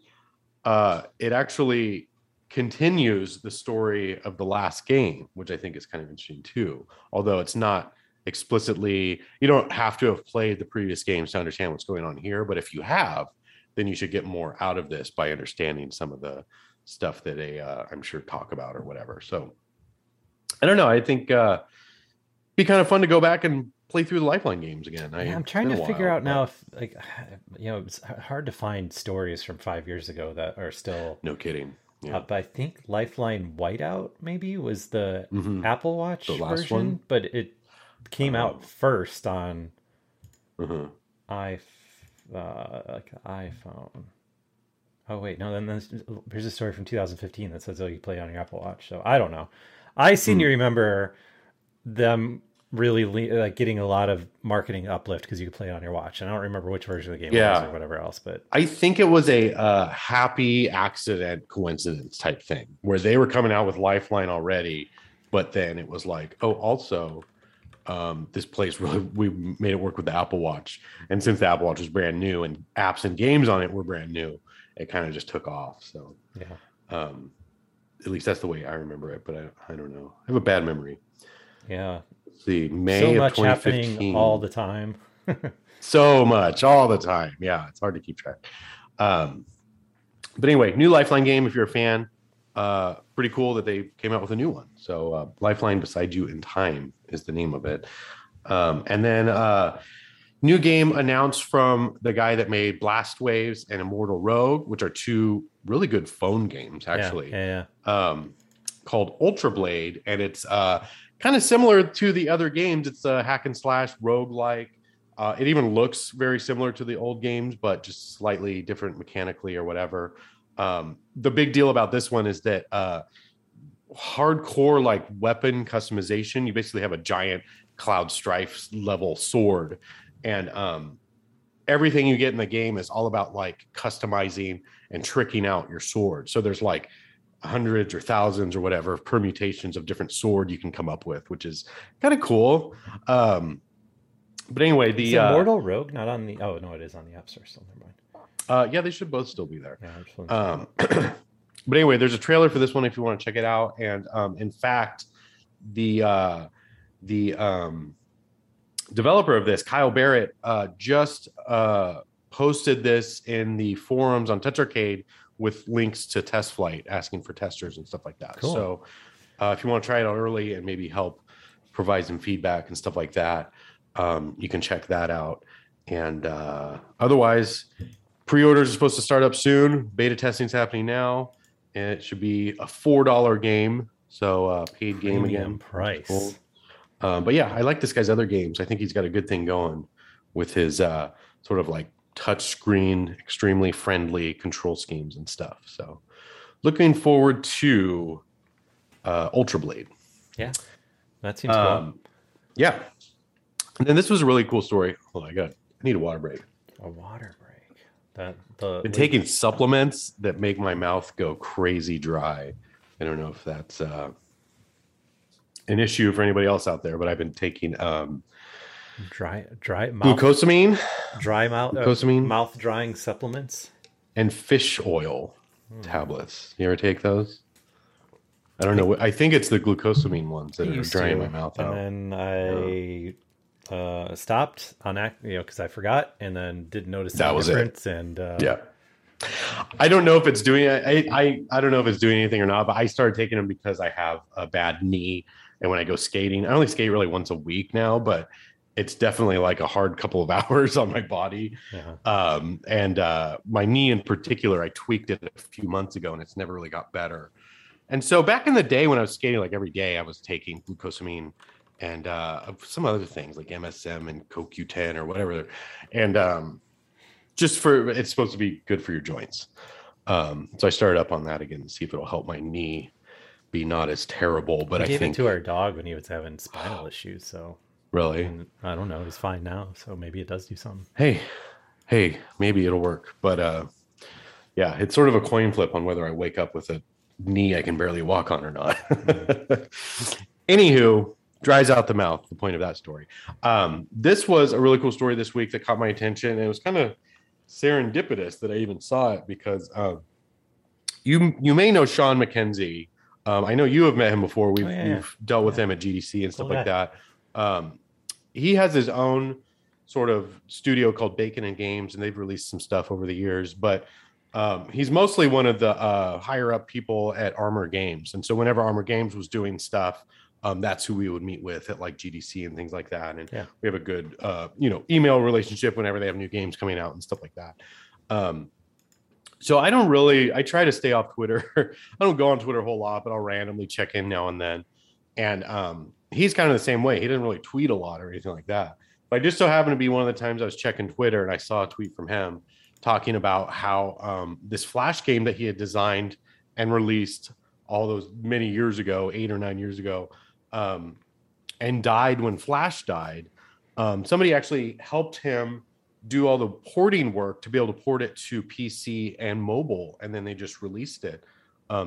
it actually continues the story of the last game, which I think is kind of interesting too, although it's not explicitly, you don't have to have played the previous games to understand what's going on here, but if you have, then you should get more out of this by understanding some of the stuff that they I'm sure talk about or whatever. So I don't know, I think be kind of fun to go back and play through the Lifeline games again. I'm trying to figure out now if, like, you know, it's hard to find stories from 5 years ago that are still but I think Lifeline Whiteout maybe was the Apple Watch the last version one? But it came out first on iPhone. Oh wait, no. Then there's a story from 2015 that says, "Oh, you play on your Apple Watch." So I don't know. I seem to remember them really like getting a lot of marketing uplift because you could play it on your watch. And I don't remember which version of the game it was or whatever else. But I think it was a happy accident coincidence type thing where they were coming out with Lifeline already, but then it was like, oh, also, this place really, we made it work with the Apple Watch, and since the Apple Watch was brand new and apps and games on it were brand new, it kind of just took off. So at least that's the way I remember it, but I don't know, I have a bad memory. Let's see, May of 2015. Happening all the time. So much all the time. It's hard to keep track. But anyway, new Lifeline game if you're a fan. Pretty cool that they came out with a new one. So Lifeline Beside You in Time is the name of it. And then new game announced from the guy that made Blast Waves and Immortal Rogue, which are two really good phone games, actually. Called Ultra Blade, and it's kind of similar to the other games. It's a hack and slash roguelike. It even looks very similar to the old games, but just slightly different mechanically or whatever. The big deal about this one is that hardcore like weapon customization. You basically have a giant Cloud Strife level sword, and everything you get in the game is all about like customizing and tricking out your sword. So there's like hundreds or thousands or whatever permutations of different sword you can come up with, which is kind of cool. But anyway, the Immortal Rogue not on the it is on the App Store still. Never mind. They should both still be there. But anyway, there's a trailer for this one if you want to check it out. And in fact, the developer of this, Kyle Barrett, just posted this in the forums on Touch Arcade with links to Test Flight, asking for testers and stuff like that. Cool. So if you want to try it out early and maybe help provide some feedback and stuff like that, you can check that out. And otherwise, pre-orders are supposed to start up soon. Beta testing is happening now, and it should be a $4 game. So paid game again. Price. Cool. But yeah, I like this guy's other games. I think he's got a good thing going with his sort of like touch screen, extremely friendly control schemes and stuff. So looking forward to Ultra Blade. Yeah, that seems cool. Yeah. And then this was a really cool story. Hold on, I need a water break. A water break. Been taking supplements that make my mouth go crazy dry. I don't know if that's an issue for anybody else out there, but I've been taking dry mouth, glucosamine, mouth drying supplements, and fish oil tablets. You ever take those? I don't know. I think it's the glucosamine ones that are drying my mouth out. And then stopped on because I forgot, and then didn't notice that was it. And I don't know if it's doing I don't know if it's doing anything or not, but I started taking them because I have a bad knee, and when I go skating, I only skate really once a week now, but it's definitely like a hard couple of hours on my body. Yeah. And my knee in particular, I tweaked it a few months ago and it's never really got better. And so back in the day when I was skating, like every day I was taking glucosamine and some other things like MSM and CoQ10 or whatever. And just for, it's supposed to be good for your joints. So I started up on that again to see if it'll help my knee be not as terrible. But I think it to our dog when he was having spinal issues. So really, and I don't know. He's fine now. So maybe it does do something. Hey, maybe it'll work. But yeah, it's sort of a coin flip on whether I wake up with a knee I can barely walk on or not. Anywho, dries out the mouth. The point of that story. This was a really cool story this week that caught my attention. And it was kind of serendipitous that I even saw it because you may know Sean McKenzie. I know you have met him before. We've dealt with him at GDC and stuff like that. He has his own sort of studio called Bacon and Games, and they've released some stuff over the years. But he's mostly one of the higher up people at Armor Games. And so whenever Armor Games was doing stuff, that's who we would meet with at like GDC and things like that. And we have a good, email relationship whenever they have new games coming out and stuff like that. So I try to stay off Twitter. I don't go on Twitter a whole lot, but I'll randomly check in now and then. And he's kind of the same way. He doesn't really tweet a lot or anything like that. But I just so happened to be one of the times I was checking Twitter and I saw a tweet from him talking about how this Flash game that he had designed and released all those many years ago, 8 or 9 years ago, and died when Flash died. Somebody actually helped him do all the porting work to be able to port it to PC and mobile. And then they just released it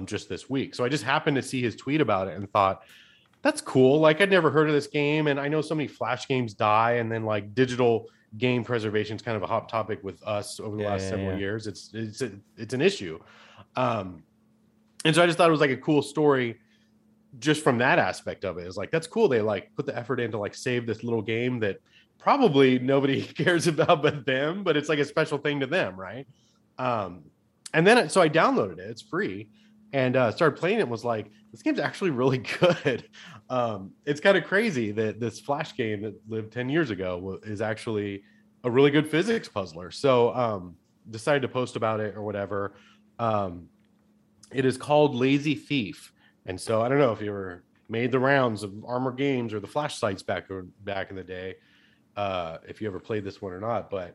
just this week. So I just happened to see his tweet about it and thought, that's cool. Like I'd never heard of this game. And I know so many Flash games die. And then like digital game preservation is kind of a hot topic with us over the last several years. It's an issue. And so I just thought it was like a cool story just from that aspect of it. It's like, that's cool. They like put the effort in to like save this little game that probably nobody cares about but them, but it's like a special thing to them, right? So I downloaded it. It's free. And started playing it and was like, this game's actually really good. It's kind of crazy that this Flash game that lived 10 years ago is actually a really good physics puzzler. So decided to post about it or whatever. It is called Lazy Thief. And so I don't know if you ever made the rounds of Armor Games or the Flash sites back in the day, if you ever played this one or not, but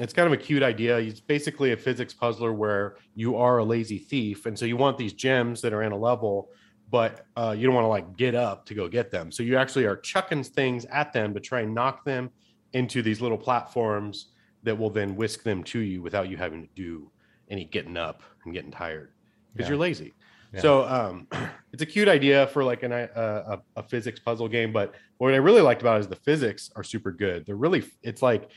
it's kind of a cute idea. It's basically a physics puzzler where you are a lazy thief. And so you want these gems that are in a level, but you don't want to like get up to go get them. So you actually are chucking things at them to try and knock them into these little platforms that will then whisk them to you without you having to do any getting up and getting tired because you're lazy. Yeah. So it's a cute idea for like a physics puzzle game. But what I really liked about it is the physics are super good. They're really, it's like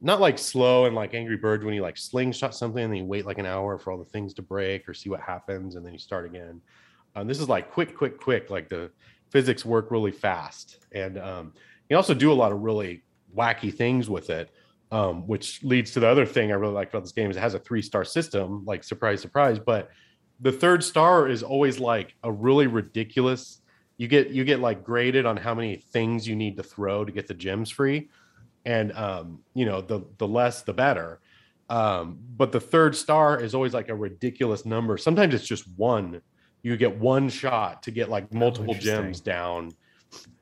not like slow and like Angry Birds when you like slingshot something and then you wait like an hour for all the things to break or see what happens and then you start again. This is like quick, like the physics work really fast. And you also do a lot of really wacky things with it, which leads to the other thing I really like about this game is it has a 3-star system, like surprise, surprise. But the third star is always like a really ridiculous, you get like graded on how many things you need to throw to get the gems free. And, the less, the better. But the third star is always like a ridiculous number. Sometimes it's just one, you get one shot to get like multiple gems down.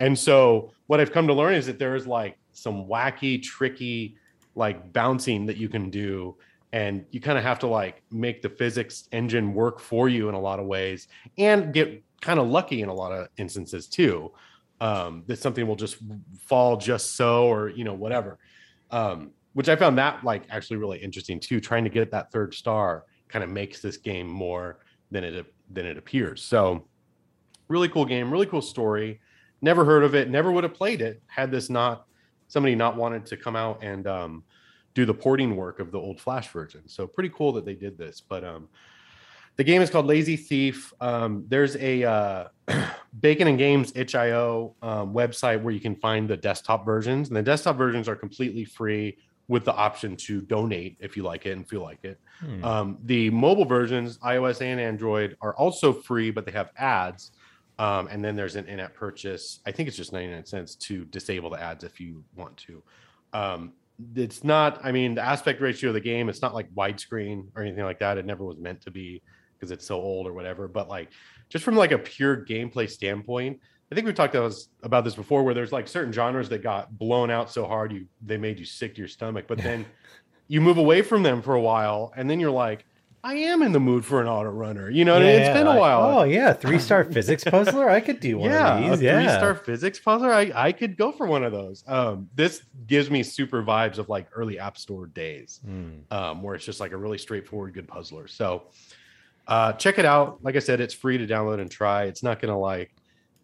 And so what I've come to learn is that there is like some wacky, tricky, like bouncing that you can do. And you kind of have to like make the physics engine work for you in a lot of ways and get kind of lucky in a lot of instances too. That something will just fall just so, or, whatever. Which I found that like actually really interesting too, trying to get that third star kind of makes this game more than it appears. So really cool game, really cool story. Never heard of it. Never would have played it had this not somebody not wanted to come out and, do the porting work of the old Flash version. So pretty cool that they did this, but, the game is called Lazy Thief. There's a Bacon and Games itch.io website where you can find the desktop versions. And the desktop versions are completely free with the option to donate if you like it and feel like it. The mobile versions, iOS and Android, are also free, but they have ads. And then there's an in-app purchase. I think it's just 99 cents to disable the ads if you want to. It's not, I mean, the aspect ratio of the game, it's not like widescreen or anything like that. It never was meant to be because it's so old or whatever. But like, just from like a pure gameplay standpoint, I think we've talked about this before, where there's like certain genres that got blown out so hard, they made you sick to your stomach. But then you move away from them for a while, and then you're like, I am in the mood for an auto runner. You know what I mean? It's been a while. Oh, yeah. 3-star physics puzzler. I could do one of these. A 3-star physics puzzler. I could go for one of those. This gives me super vibes of like early App Store days, where it's just like a really straightforward, good puzzler. So check it out. Like I said, it's free to download and try. It's not going to like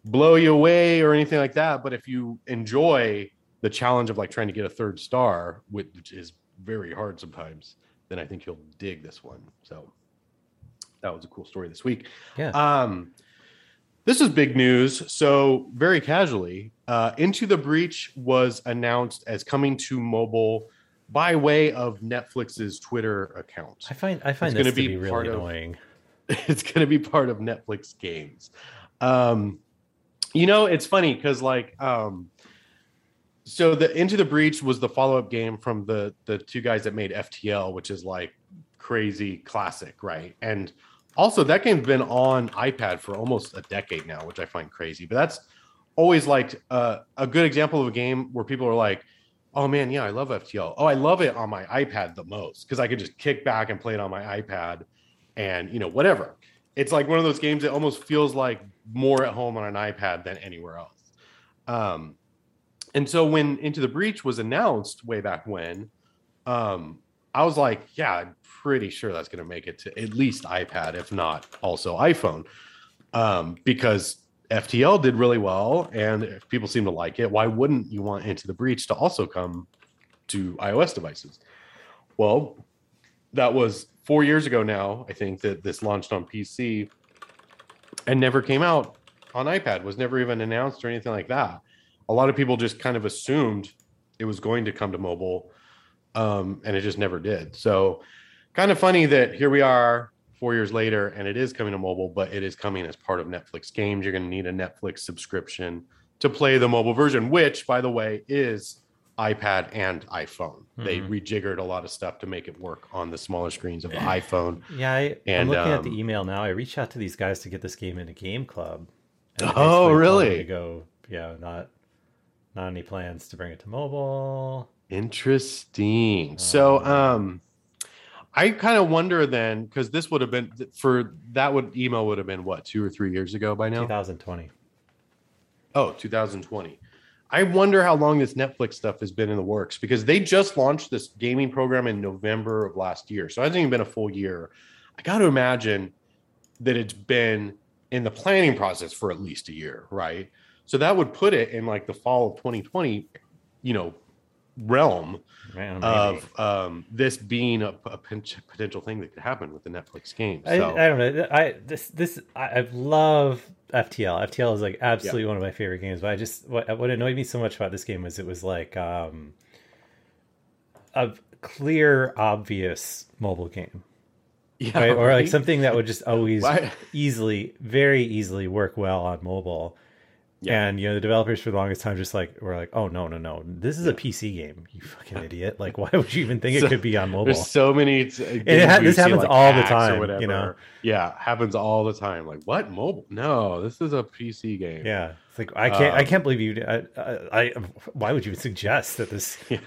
blow you away or anything like that. But if you enjoy the challenge of like trying to get a 3rd star, which is very hard sometimes, then I think you'll dig this one. So that was a cool story this week. Yeah. This is big news. So very casually, Into the Breach was announced as coming to mobile by way of Netflix's Twitter account. I find this to be really annoying. It's going to be part of Netflix Games. You know, it's funny because like, so the Into the Breach was the follow-up game from the two guys that made FTL, which is like crazy classic, right? And also that game's been on iPad for almost a decade now, which I find crazy. But that's always like a good example of a game where people are like, oh man, yeah, I love FTL. Oh, I love it on my iPad the most because I could just kick back and play it on my iPad and, you know, whatever. It's like one of those games that almost feels like more at home on an iPad than anywhere else. And so when Into the Breach was announced way back when, I was like, yeah, I'm pretty sure that's going to make it to at least iPad, if not also iPhone, because FTL did really well. And if people seem to like it, why wouldn't you want Into the Breach to also come to iOS devices? Well, that was 4 years ago now, I think, that this launched on PC and never came out on iPad, was never even announced or anything like that. A lot of people just kind of assumed it was going to come to mobile, and it just never did. So kind of funny that here we are 4 years later, and it is coming to mobile, but it is coming as part of Netflix Games. You're going to need a Netflix subscription to play the mobile version, which, by the way, is iPad and iPhone. Mm-hmm. They rejiggered a lot of stuff to make it work on the smaller screens of the iPhone. Yeah, I'm looking at the email now. I reached out to these guys to get this game into Game Club. Oh, really? To go, yeah, not any plans to bring it to mobile. Interesting. So I kind of wonder then, because this would have been email would have been what, 2 or 3 years ago by now? 2020. Oh, 2020. I wonder how long this Netflix stuff has been in the works, because they just launched this gaming program in November of last year. So it hasn't even been a full year. I got to imagine that it's been in the planning process for at least a year, right? So that would put it in like the fall of 2020, you know, realm of this being a potential thing that could happen with the Netflix game. So. I don't know. I love FTL. FTL is like absolutely one of my favorite games. But I just what annoyed me so much about this game was it was like a clear, obvious mobile game. Yeah, right? Or like something that would just always very easily work well on mobile. Yeah. And, you know, the developers for the longest time just were like, oh, no. This is a PC game, you fucking idiot. Like, why would you even think it could be on mobile? There's so many. This happens like all the time, you know? Yeah, happens all the time. Like, what? Mobile? No, this is a PC game. Yeah. It's like, I can't believe you. Why would you suggest that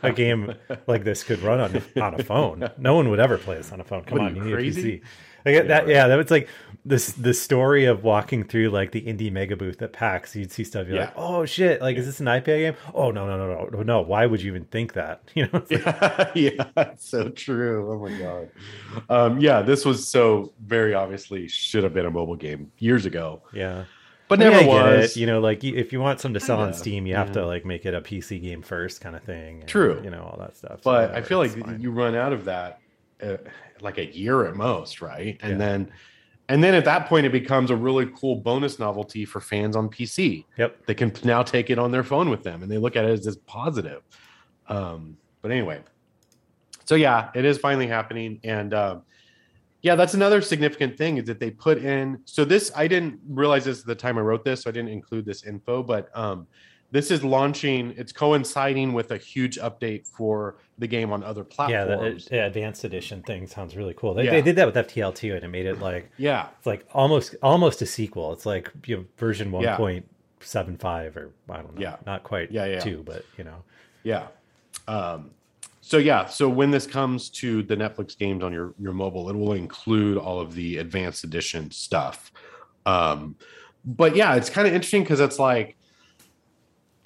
a game like this could run on a phone? No one would ever play this on a phone. Come on, you need a PC. That was like the story of walking through like the indie mega booth at PAX. You'd see stuff, you're like, oh shit, like is this an iPad game? Oh no. Why would you even think that? You know, it's so true. Oh my god. This was so very obviously should have been a mobile game years ago. Yeah. But never was. You know, like if you want something to sell on Steam, you have to like make it a PC game first kind of thing. And, true. You know, all that stuff. But I feel like you run out of that. Like a year at most, right? And then at that point it becomes a really cool bonus novelty for fans on PC. Yep. They can now take it on their phone with them and they look at it as this positive. But anyway. So yeah, it is finally happening. And Yeah, that's another significant thing is that they put in. So this, I didn't realize this at the time I wrote this, so I didn't include this info, but this is launching. It's coinciding with a huge update for the game on other platforms. Yeah, the Advanced Edition thing sounds really cool. They did that with FTL too, and it made it like it's like almost a sequel. It's like, you know, version 1.75 or I don't know, not quite 2, but you know, So when this comes to the Netflix games on your mobile, it will include all of the Advanced Edition stuff. But yeah, it's kind of interesting because it's like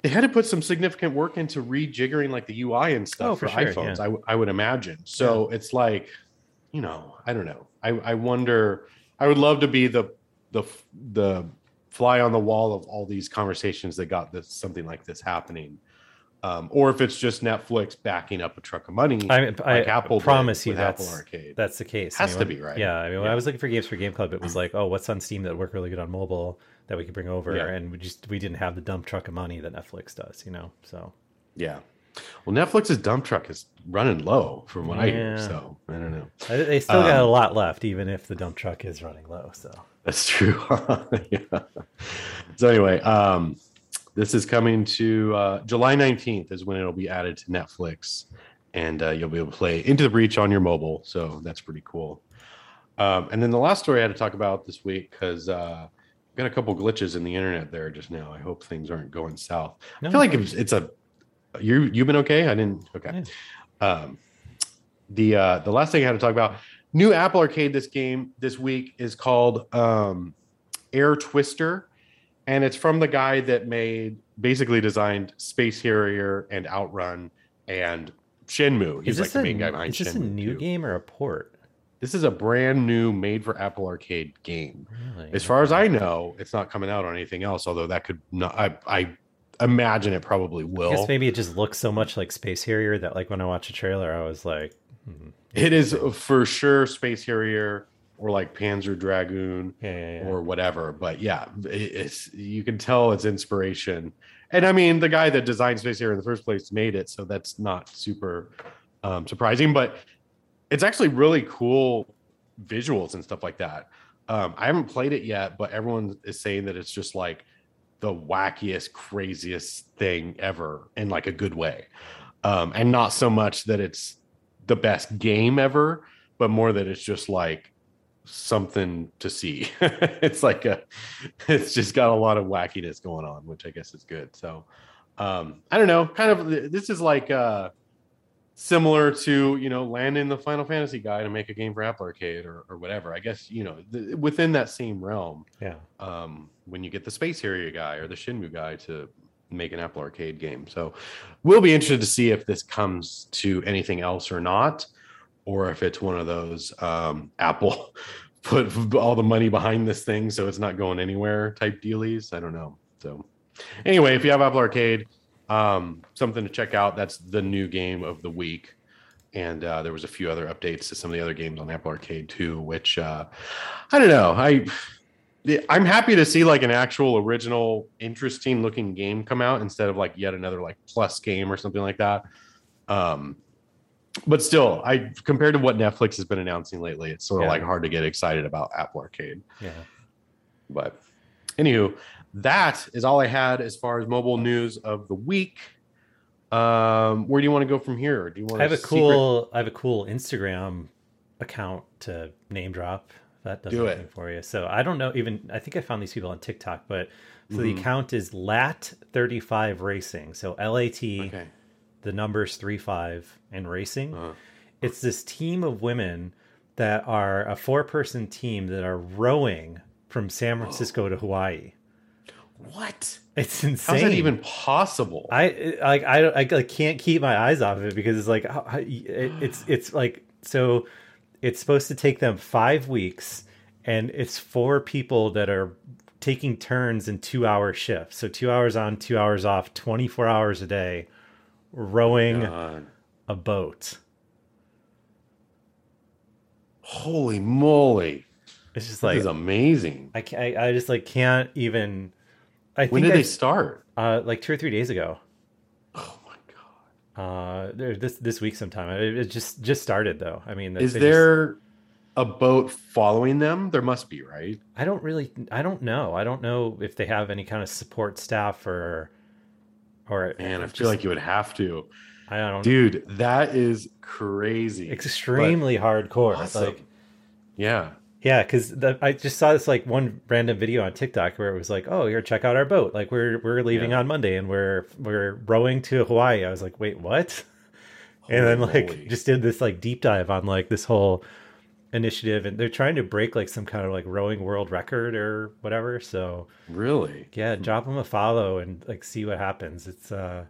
they had to put some significant work into rejiggering like the UI and stuff for iPhones. Yeah. I would imagine. So it's like, you know, I don't know. I wonder. I would love to be the fly on the wall of all these conversations that got this, something like this happening. Or if it's just Netflix backing up a truck of money, like Apple promise did, you that's Apple Arcade. That's the case. Has to be, right? Yeah, I mean, when I was looking for games for Game Club, it was like, oh, what's on Steam that work really good on mobile that we could bring over, and we didn't have the dump truck of money that Netflix does, you know. So yeah, well, Netflix's dump truck is running low from what I hear. So I don't know. They still got a lot left, even if the dump truck is running low. So that's true. So anyway, this is coming to July 19th is when it'll be added to Netflix, and you'll be able to play Into the Breach on your mobile. So that's pretty cool. And then the last story I had to talk about this week, because I've got a couple glitches in the internet there just now. I hope things aren't going south. No, I feel like it's a you've been okay. I didn't okay. Yeah. The last thing I had to talk about, new Apple Arcade this week is called Air Twister. And it's from the guy that basically designed Space Harrier and Outrun and Shenmue. He's like the main guy behind Shenmue. Is this a new game or a port? This is a brand new made for Apple Arcade game. Really? As far as I know, it's not coming out on anything else, although that could not. I imagine it probably will. I guess maybe it just looks so much like Space Harrier that like when I watch a trailer, I was like, It is for sure Space Harrier. Or like Panzer Dragoon or whatever. But yeah, it's you can tell it's inspiration. And I mean, the guy that designed Space Harrier in the first place made it, so that's not super surprising. But it's actually really cool visuals and stuff like that. I haven't played it yet, but everyone is saying that it's just like the wackiest, craziest thing ever in like a good way. And not so much that it's the best game ever, but more that it's just like, something to see. It's just got a lot of wackiness going on, which I guess is good. So I don't know, kind of this is like similar to, you know, landing the Final Fantasy guy to make a game for Apple Arcade or whatever, I guess, you know, within that same realm. When you get the Space Harrier guy or the Shenmue guy to make an Apple Arcade game. So we'll be interested to see if this comes to anything else or not, or if it's one of those Apple put all the money behind this thing so it's not going anywhere type dealies. I don't know. So anyway, if you have Apple Arcade, something to check out. That's the new game of the week. And there was a few other updates to some of the other games on Apple Arcade too, which I don't know. I'm happy to see like an actual original interesting looking game come out instead of like yet another like plus game or something like that. But still, compared to what Netflix has been announcing lately, it's sort of like hard to get excited about Apple Arcade. Yeah. But anywho, that is all I had as far as mobile news of the week. Where do you want to go from here? Do you want? I have a cool Instagram account to name drop. That does anything for you. So I don't know. I think I found these people on TikTok, but so the account is LAT35 Racing. So LAT. Okay. The numbers 35 and racing. It's this team of women that are a 4-person team that are rowing from San Francisco to Hawaii. What? It's insane. How's that even possible? I can't keep my eyes off of it because it's like it's like, so it's supposed to take them 5 weeks, and it's 4 people that are taking turns in 2-hour shifts. So 2 hours on, 2 hours off, 24 hours a day. Rowing a boat. Holy moly! It's just like, this is amazing. I just like can't even. When did they start? Like 2 or 3 days ago. Oh my god! This week sometime. It just started though. I mean, is there a boat following them? There must be, right? I don't know. I don't know if they have any kind of support staff or man, I feel like you would have to. I don't know. Dude, that is crazy. Extremely hardcore. Awesome. Like, yeah. Yeah, because I just saw this like one random video on TikTok where it was like, "Oh, here, check out our boat. Like we're leaving on Monday and we're rowing to Hawaii." I was like, "Wait, what?" Holy and then like holy. Just did this like deep dive on like this whole initiative, and they're trying to break like some kind of like rowing world record or whatever. So really, yeah, drop them a follow and like see what happens. It's a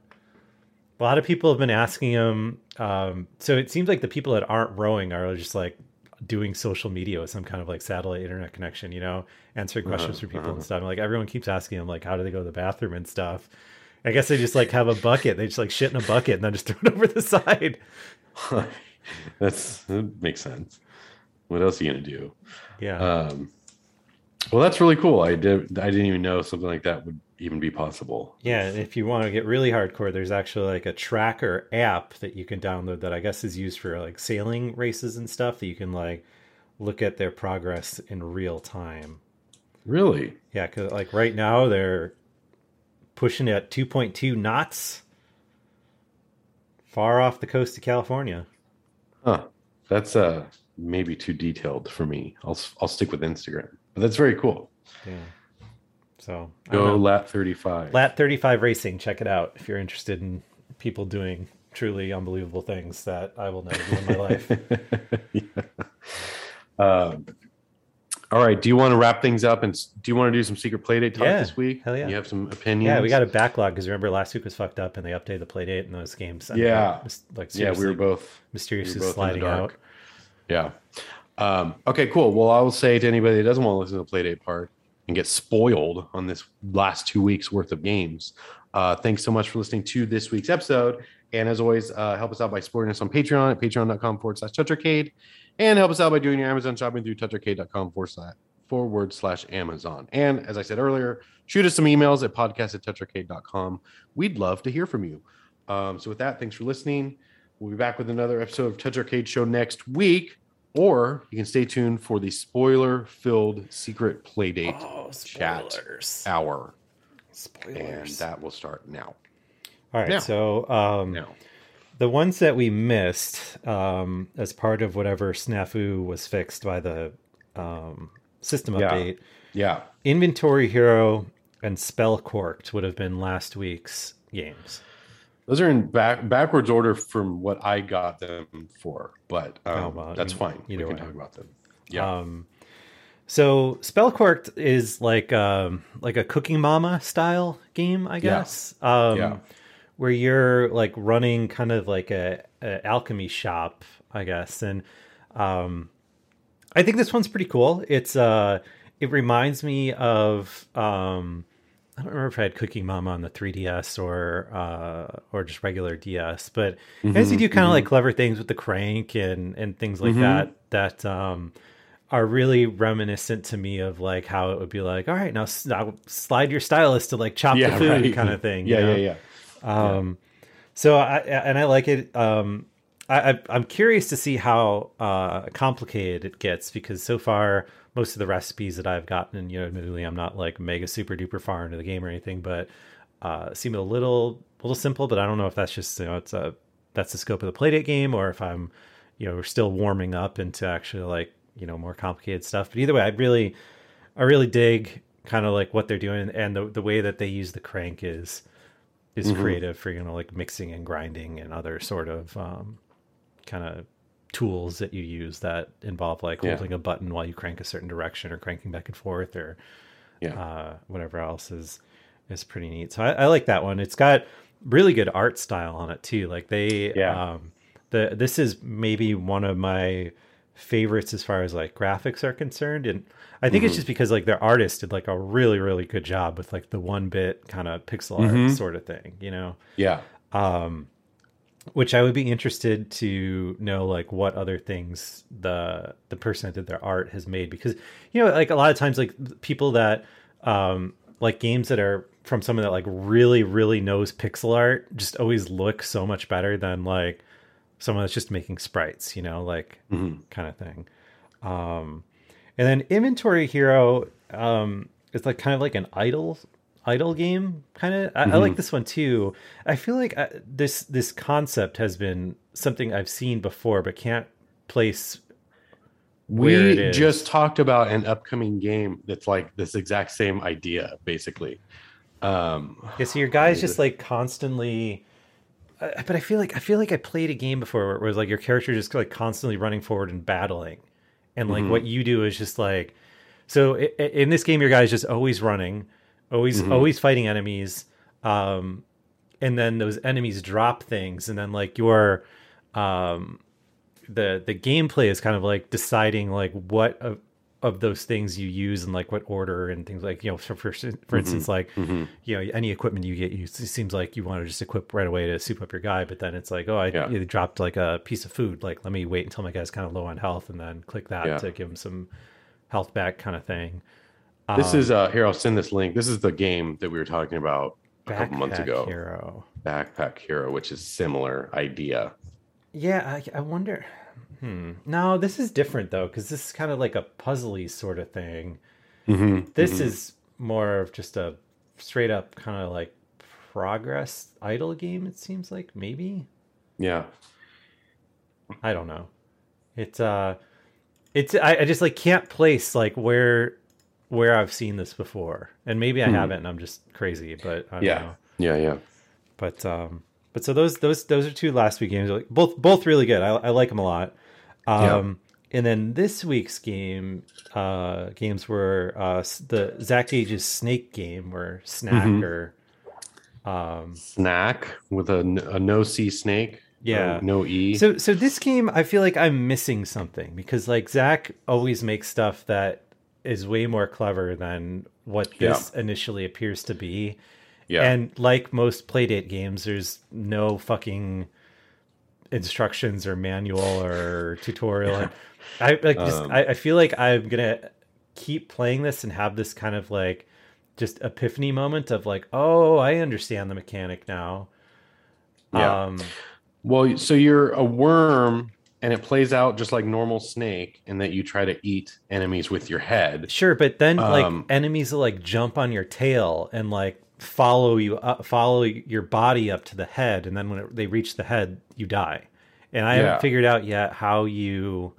lot of people have been asking them. So it seems like the people that aren't rowing are just like doing social media with some kind of like satellite internet connection, you know, answering questions for people and stuff. Like everyone keeps asking them like, how do they go to the bathroom and stuff? I guess they just like have a bucket. They just like shit in a bucket and then just throw it over the side. That makes sense. What else are you going to do? Yeah. Well, that's really cool. I didn't even know something like that would even be possible. Yeah. And if you want to get really hardcore, there's actually like a tracker app that you can download that I guess is used for like sailing races and stuff that you can like look at their progress in real time. Really? Yeah. Cause like right now they're pushing at 2.2 knots far off the coast of California. Huh. That's maybe too detailed for me. I'll stick with Instagram, but that's very cool. Yeah. So go Lat 35. Lat 35 Racing. Check it out if you're interested in people doing truly unbelievable things that I will never do in my life. Yeah. All right. Do you want to wrap things up and do you want to do some secret Playdate talk this week? Hell yeah. You have some opinions? Yeah, we got a backlog because remember last week was fucked up and they updated the Playdate and those games. We were both mysteriously sliding out. Yeah. Okay, cool. Well, I will say to anybody that doesn't want to listen to the Playdate part, and get spoiled on this last 2 weeks worth of games. Thanks so much for listening to this week's episode. And as always, help us out by supporting us on Patreon at patreon.com/toucharcade. And help us out by doing your Amazon shopping through toucharcade.com/Amazon. And as I said earlier, shoot us some emails at podcast@toucharcade.com. We'd love to hear from you. So with that, thanks for listening. We'll be back with another episode of Touch Arcade Show next week. Or you can stay tuned for the spoiler-filled secret Playdate chat hour. Spoilers. And that will start now. All right. Now. So the ones that we missed as part of whatever snafu was fixed by the system update. Yeah. Inventory Hero and Spell Corked would have been last week's games. Those are in backwards order from what I got them for, but that's fine. We can talk about them. Yeah. So Spellcorked is like a Cooking Mama style game, I guess. Yeah. Where you're like running kind of like a alchemy shop, I guess. And I think this one's pretty cool. It's it reminds me of I don't remember if I had Cooking Mama on the 3DS or just regular DS, but as you do kind of like clever things with the crank and things like that are really reminiscent to me of like how it would be like, all right, now slide your stylus to like chop the food kind of thing. So I like it. I'm curious to see how complicated it gets because so far most of the recipes that I've gotten, and, you know, admittedly, I'm not like mega super duper far into the game or anything, but seem a little simple. But I don't know if that's just, you know, that's the scope of the Playdate game or if I'm, you know, we're still warming up into actually like, you know, more complicated stuff. But either way, I really dig kind of like what they're doing and the way that they use the crank is creative for, you know, like mixing and grinding and other sort of kind of tools that you use that involve like holding a button while you crank a certain direction or cranking back and forth or whatever else is pretty neat. So I like that one. It's got really good art style on it too. Like they, this is maybe one of my favorites as far as like graphics are concerned. And I think it's just because like their artist did like a really, really good job with like the 1-bit kind of pixel art sort of thing, you know? Yeah. Which I would be interested to know, like, what other things the person that did their art has made. Because, you know, like, a lot of times, like, people that, like, games that are from someone that, like, really, really knows pixel art just always look so much better than, like, someone that's just making sprites, you know, like, kind of thing. And then Inventory Hero, it's like kind of like an idle game kind of. I like this one too. I feel like this concept has been something I've seen before, but can't place where it is. We just talked about an upcoming game that's like this exact same idea, basically. Yeah, so your guy's just like constantly. But I feel like I played a game before where it was like your character just like constantly running forward and battling, and like what you do is just like. So in this game, your guy's just always running, always fighting enemies, and then those enemies drop things, and then like your, the gameplay is kind of like deciding like what of those things you use and like what order and things like, you know, for instance, like, you know, any equipment you get, it seems like you want to just equip right away to soup up your guy. But then it's like, oh, I dropped like a piece of food. Like, let me wait until my guy's kind of low on health and then click that to give him some health back kind of thing. This is here, I'll send this link. This is the game that we were talking about a couple months ago. Backpack Hero, which is similar idea. Yeah, I wonder. No, this is different though, because this is kind of like a puzzly sort of thing. This is more of just a straight up kind of like progress idle game. It seems like maybe. Yeah. I don't know. It's I just like can't place like where I've seen this before, and maybe I haven't, and I'm just crazy. But I don't know. But so those are two last week games. Like both really good. I like them a lot. And then this week's games were the Zach Gage's Snake game, or Snack, or Snack with a no C snake. Yeah, no E. So this game, I feel like I'm missing something, because like Zach always makes stuff that is way more clever than what this initially appears to be. Yeah. And like most Playdate games, there's no fucking instructions or manual or tutorial. And I like just I feel like I'm gonna keep playing this and have this kind of like just epiphany moment of like, oh, I understand the mechanic now. Yeah. Well, so you're a worm, and it plays out just like normal Snake, in that you try to eat enemies with your head. Sure, but then like enemies will like jump on your tail and like follow your body up to the head, and then when they reach the head, you die. And I haven't figured out yet how you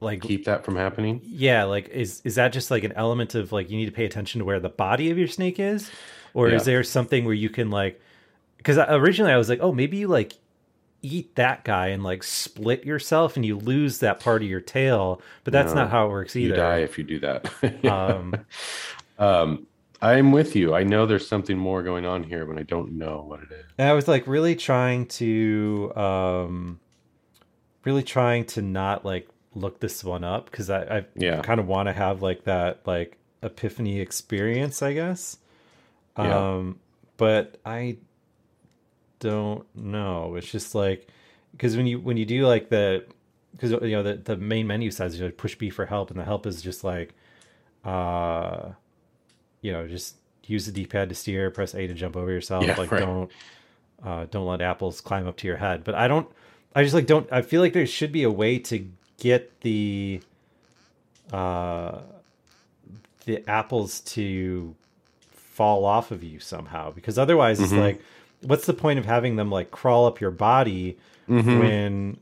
like keep that from happening. Yeah, like is that just like an element of like you need to pay attention to where the body of your snake is, or is there something where you can like? Because originally I was like, oh, maybe you like eat that guy and like split yourself and you lose that part of your tail, but that's not how it works either. You die if you do that. I'm with you. I know there's something more going on here, but I don't know what it is. And I was like really trying to, not like look this one up, because I kind of want to have like that like epiphany experience, I guess. But I don't know. It's just like, because when you do like because you know the main menu size is like push B for help, and the help is just like, you know, just use the D-pad to steer, press A to jump over yourself. Don't let apples climb up to your head. But I feel like there should be a way to get the apples to fall off of you somehow, because otherwise it's like, what's the point of having them like crawl up your body when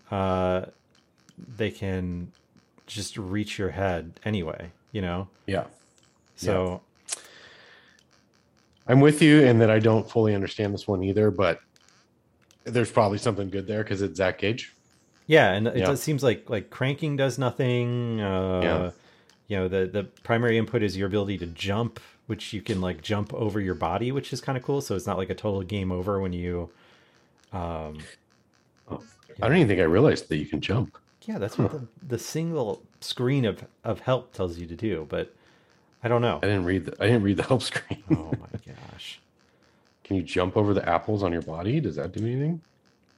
they can just reach your head anyway, you know? Yeah. So. Yeah. I'm with you in that I don't fully understand this one either, but there's probably something good there because it's Zach Gage. Yeah, and it seems like cranking does nothing. You know, the primary input is your ability to jump, which you can like jump over your body, which is kind of cool. So it's not like a total game over when you. I don't even think I realized that you can jump. Yeah, that's what the single screen of help tells you to do, but. I don't know. I didn't read the help screen. Oh my gosh! Can you jump over the apples on your body? Does that do anything?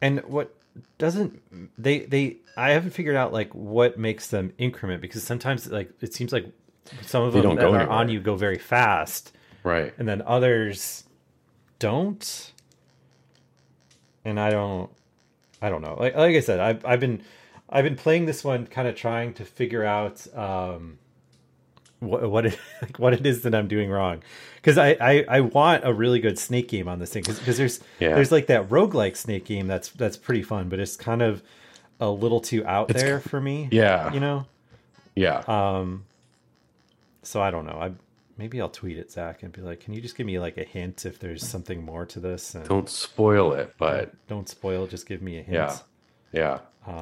And what doesn't they? I haven't figured out like what makes them increment, because sometimes like it seems like some of them that are on you go very fast, right? And then others don't. And I don't know. Like I said, I've been. I've been playing this one, kind of trying to figure out what it is that I'm doing wrong, because I want a really good snake game on this thing, because there's like that roguelike snake game that's pretty fun, but it's kind of a little too out there for me. Yeah, you know. Yeah. So I don't know. Maybe I'll tweet at Zach and be like, can you just give me like a hint if there's something more to this? And don't spoil it, but... Don't spoil, just give me a hint. Yeah, yeah.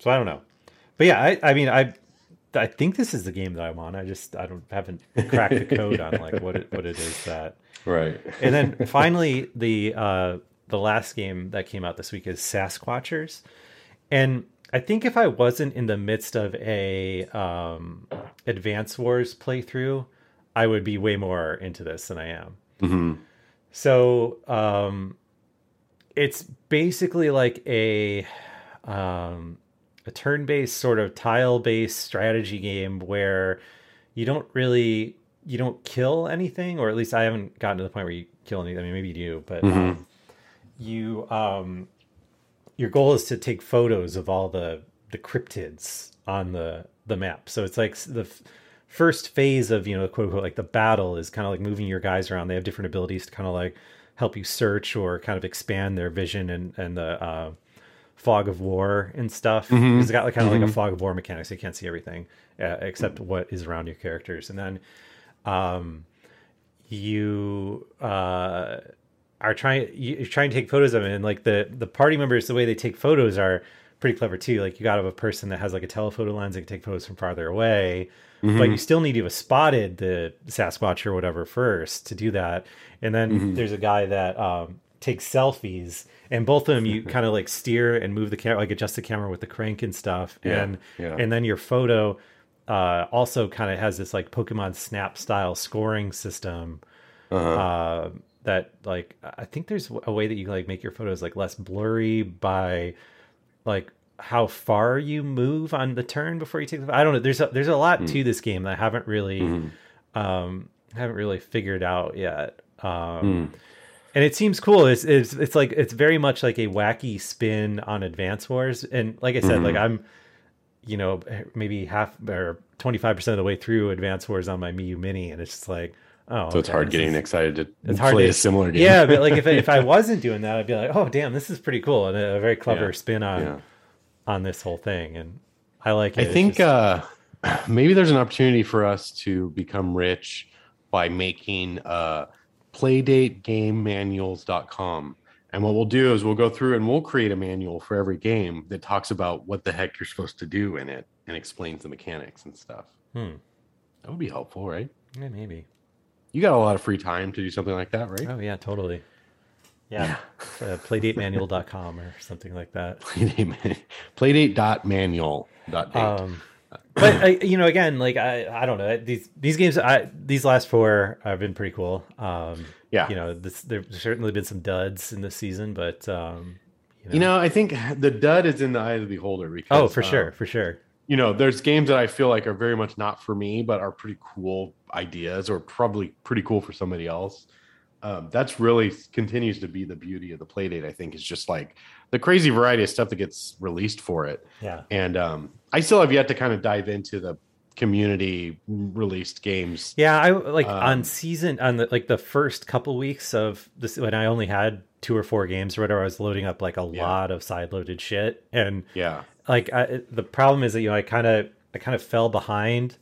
So I don't know. But yeah, I mean, I think this is the game that I want. I haven't cracked the code on like what it is that... Right. And then finally, the last game that came out this week is Sasquatchers. And I think if I wasn't in the midst of a Advanced Wars playthrough, I would be way more into this than I am. Mm-hmm. So it's basically like a turn-based sort of tile-based strategy game where you don't kill anything, or at least I haven't gotten to the point where you kill anything. I mean, maybe you do, but your goal is to take photos of all the cryptids on the map. So it's like the first phase of, quote unquote, like the battle is kind of like moving your guys around. They have different abilities to kind of like help you search or kind of expand their vision and the fog of war and stuff. Mm-hmm. It's got like kind of like a fog of war mechanic, so you can't see everything except what is around your characters. And then you're trying to take photos of it, and like the party members, the way they take photos are pretty clever too. Like you got to have a person that has like a telephoto lens that can take photos from farther away, but you still need to have spotted the Sasquatch or whatever first to do that. And then there's a guy that takes selfies, and both of them you kind of like steer and move the camera, like adjust the camera with the crank and stuff. And then your photo also kind of has this like Pokemon Snap style scoring system. That like I think there's a way that you like make your photos like less blurry by like how far you move on the turn before you take the... I don't know. There's a lot to this game that I haven't really figured out yet. And it seems cool. It's like it's very much like a wacky spin on Advance Wars. And like I said, like I'm maybe half or 25% of the way through Advance Wars on my Miyoo Mini, and it's just like... Oh, so it's hard getting excited to play a similar game. Yeah, but like if I wasn't doing that, I'd be like, oh damn, this is pretty cool, and a very clever spin on this whole thing. And I like it. I think maybe there's an opportunity for us to become rich by making playdategamemanuals.com. And what we'll do is we'll go through and we'll create a manual for every game that talks about what the heck you're supposed to do in it and explains the mechanics and stuff. That would be helpful, right? Yeah, maybe. You got a lot of free time to do something like that, right? Oh, yeah, totally. Yeah. Playdatemanual.com or something like that. Playdate.manual.date. But, again, like, I don't know. These games, these last four have been pretty cool. Yeah. There's certainly been some duds in this season, but... I think the dud is in the eye of the beholder. Because, for sure. There's games that I feel like are very much not for me, but are pretty cool ideas or probably pretty cool for somebody else. That's really continues to be the beauty of the Playdate, I think, is just like the crazy variety of stuff that gets released for it. Yeah. And I still have yet to kind of dive into the community released games. Yeah, I like the first couple weeks of this, when I only had 2 or 4 games or whatever, I was loading up like a lot of sideloaded shit. And like the problem is that I kind of fell behind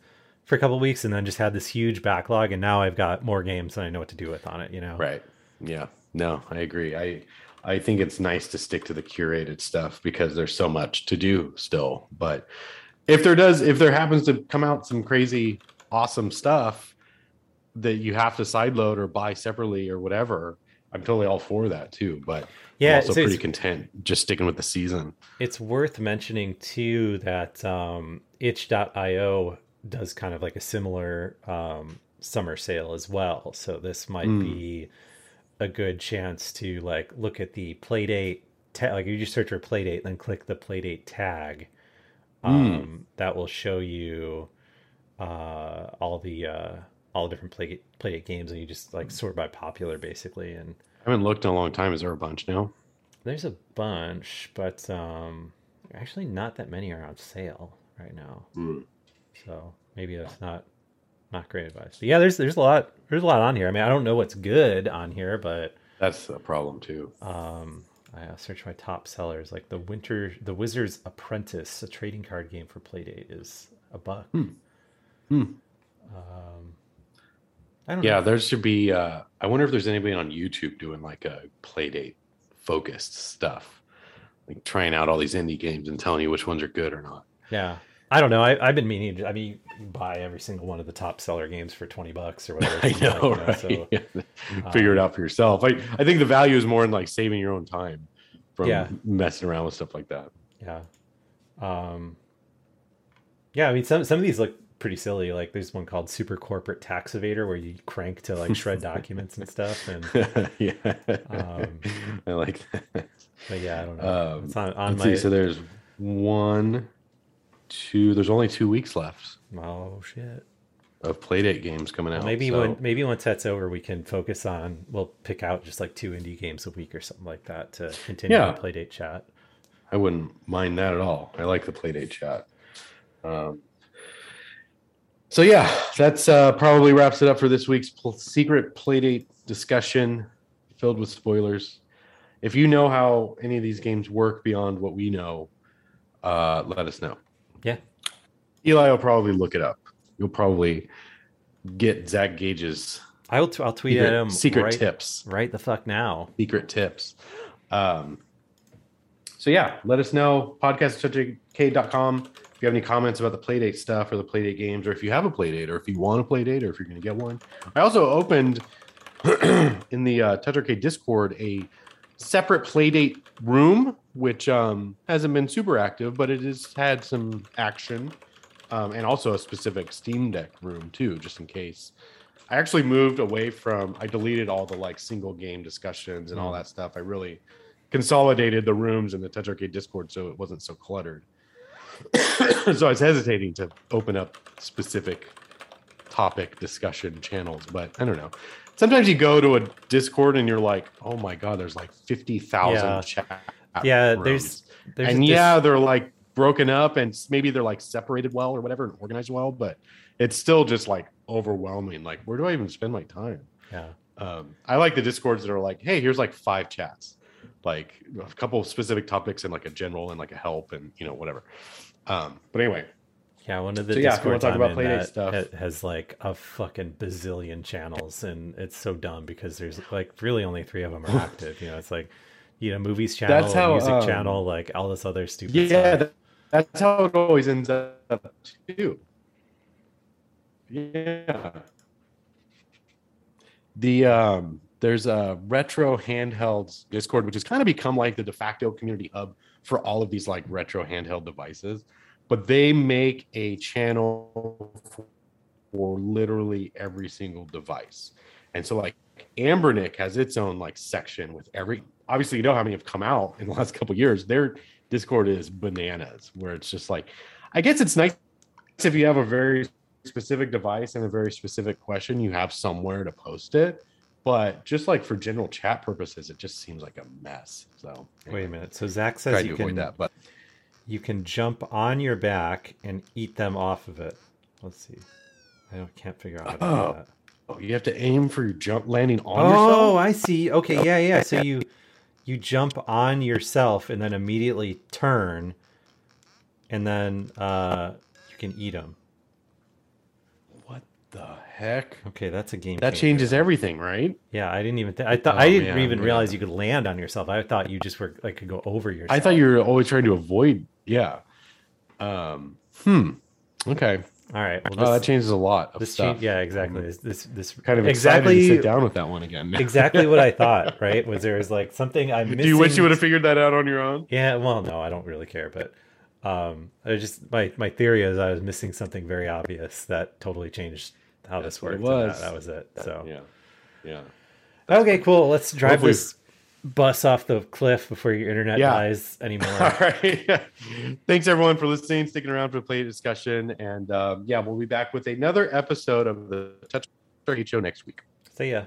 for a couple of weeks and then just had this huge backlog, and now I've got more games than I know what to do with on it. Right. Yeah. No, I agree. I think it's nice to stick to the curated stuff because there's so much to do still. But if there happens to come out some crazy awesome stuff that you have to sideload or buy separately or whatever, I'm totally all for that too, but I'm also pretty content just sticking with the season. It's worth mentioning too that itch.io does kind of like a similar summer sale as well. So this might be a good chance to like look at the Playdate tag. Like you just search for Playdate, then click the Playdate tag. That will show you all the different Playdate games, and you just like sort by popular basically. And I haven't looked in a long time. Is there a bunch now? There's a bunch, but actually not that many are on sale right now. So maybe that's not great advice. But yeah, there's a lot on here. I mean, I don't know what's good on here, but that's a problem too. I search my top sellers, like The Wizard's Apprentice, a trading card game for Playdate, is $1. I don't know. There should be. I wonder if there's anybody on YouTube doing like a Playdate focused stuff, like trying out all these indie games and telling you which ones are good or not. Yeah, I don't know. I've been meaning. I mean, you buy every single one of the top seller games for $20 or whatever. I know, like, right? You know, so, yeah. Figure it out for yourself. I think the value is more in like saving your own time from messing around with stuff like that. Yeah. Yeah, I mean, some of these look pretty silly. Like there's one called Super Corporate Tax Evader where you crank to like shred documents and stuff. And I like that. But yeah, I don't know. It's on my... see, so there's there's only 2 weeks left. Oh shit. Of Playdate games coming out. Well, maybe once that's over we can focus on, we'll pick out just like 2 indie games a week or something like that to continue the Playdate chat. I wouldn't mind that at all. I like the Playdate chat. So yeah, that's probably wraps it up for this week's secret Playdate discussion filled with spoilers. If you know how any of these games work beyond what we know, let us know. Yeah. Eli will probably look it up. You'll probably get Zach Gage's I'll tweet at him secret tips. Right the fuck now. Secret tips. So yeah, let us know. Podcast@itch.io.com. If you have any comments about the Playdate stuff or the Playdate games, or if you have a Playdate, or if you want a Playdate, or if you're going to get one. I also opened in the Touch Arcade Discord a separate Playdate room, which hasn't been super active, but it has had some action, and also a specific Steam Deck room too, just in case. I actually moved away from, I deleted all the like single game discussions and all that stuff. I really consolidated the rooms in the Touch Arcade Discord so it wasn't so cluttered. So I was hesitating to open up specific topic discussion channels, but I don't know. Sometimes you go to a Discord and you're like, oh my God, there's like 50,000 chat rooms. They're like broken up and maybe they're like separated well or whatever and organized well, but it's still just like overwhelming. Like, where do I even spend my time? Yeah. I like the Discords that are like, hey, here's like 5 chats, like a couple of specific topics and like a general and like a help and, you know, whatever. But anyway. Yeah, one of the Discords talk about Playdate stuff has like a fucking bazillion channels, and it's so dumb because there's like really only 3 of them are active. You know, it's like, you know, movies channel, that's how, music channel, like all this other stupid stuff. Yeah, that's how it always ends up too. Yeah. The there's a retro handheld Discord, which has kind of become like the de facto community hub for all of these like retro handheld devices. But they make a channel for literally every single device. And so like Anbernic has its own like section with every, obviously, you know how many have come out in the last couple of years. Their Discord is bananas, where it's just like, I guess it's nice if you have a very specific device and a very specific question, you have somewhere to post it. But just like for general chat purposes, it just seems like a mess. So anyway. Wait a minute. So Zach says you can avoid that, but you can jump on your back and eat them off of it. Let's see. I can't figure out how to do that. Oh, you have to aim for your jump landing on yourself? Oh, I see. Okay, yeah. So you jump on yourself and then immediately turn, and then you can eat them. What the heck? Okay, that's a game. That changes everything, right? Yeah, I didn't even. I didn't even realize you could land on yourself. I thought you just were like could go over yourself. I thought you were always trying to avoid. Yeah. Okay. All right. Well, that changes a lot of stuff. Yeah, exactly. This kind of exactly excited to sit down with that one again. Exactly what I thought. Right? Was there was like something I missed? Do you wish you would have figured that out on your own? Yeah. Well, no, I don't really care. But I just my theory is I was missing something very obvious that totally changed how this worked. It was. That was it. So yeah. That's okay. Cool. Let's drive this bus off the cliff before your internet dies anymore. All right. Yeah. Thanks everyone for listening, sticking around for the Playdate discussion, and we'll be back with another episode of the Touch Arcade Show next week. See ya.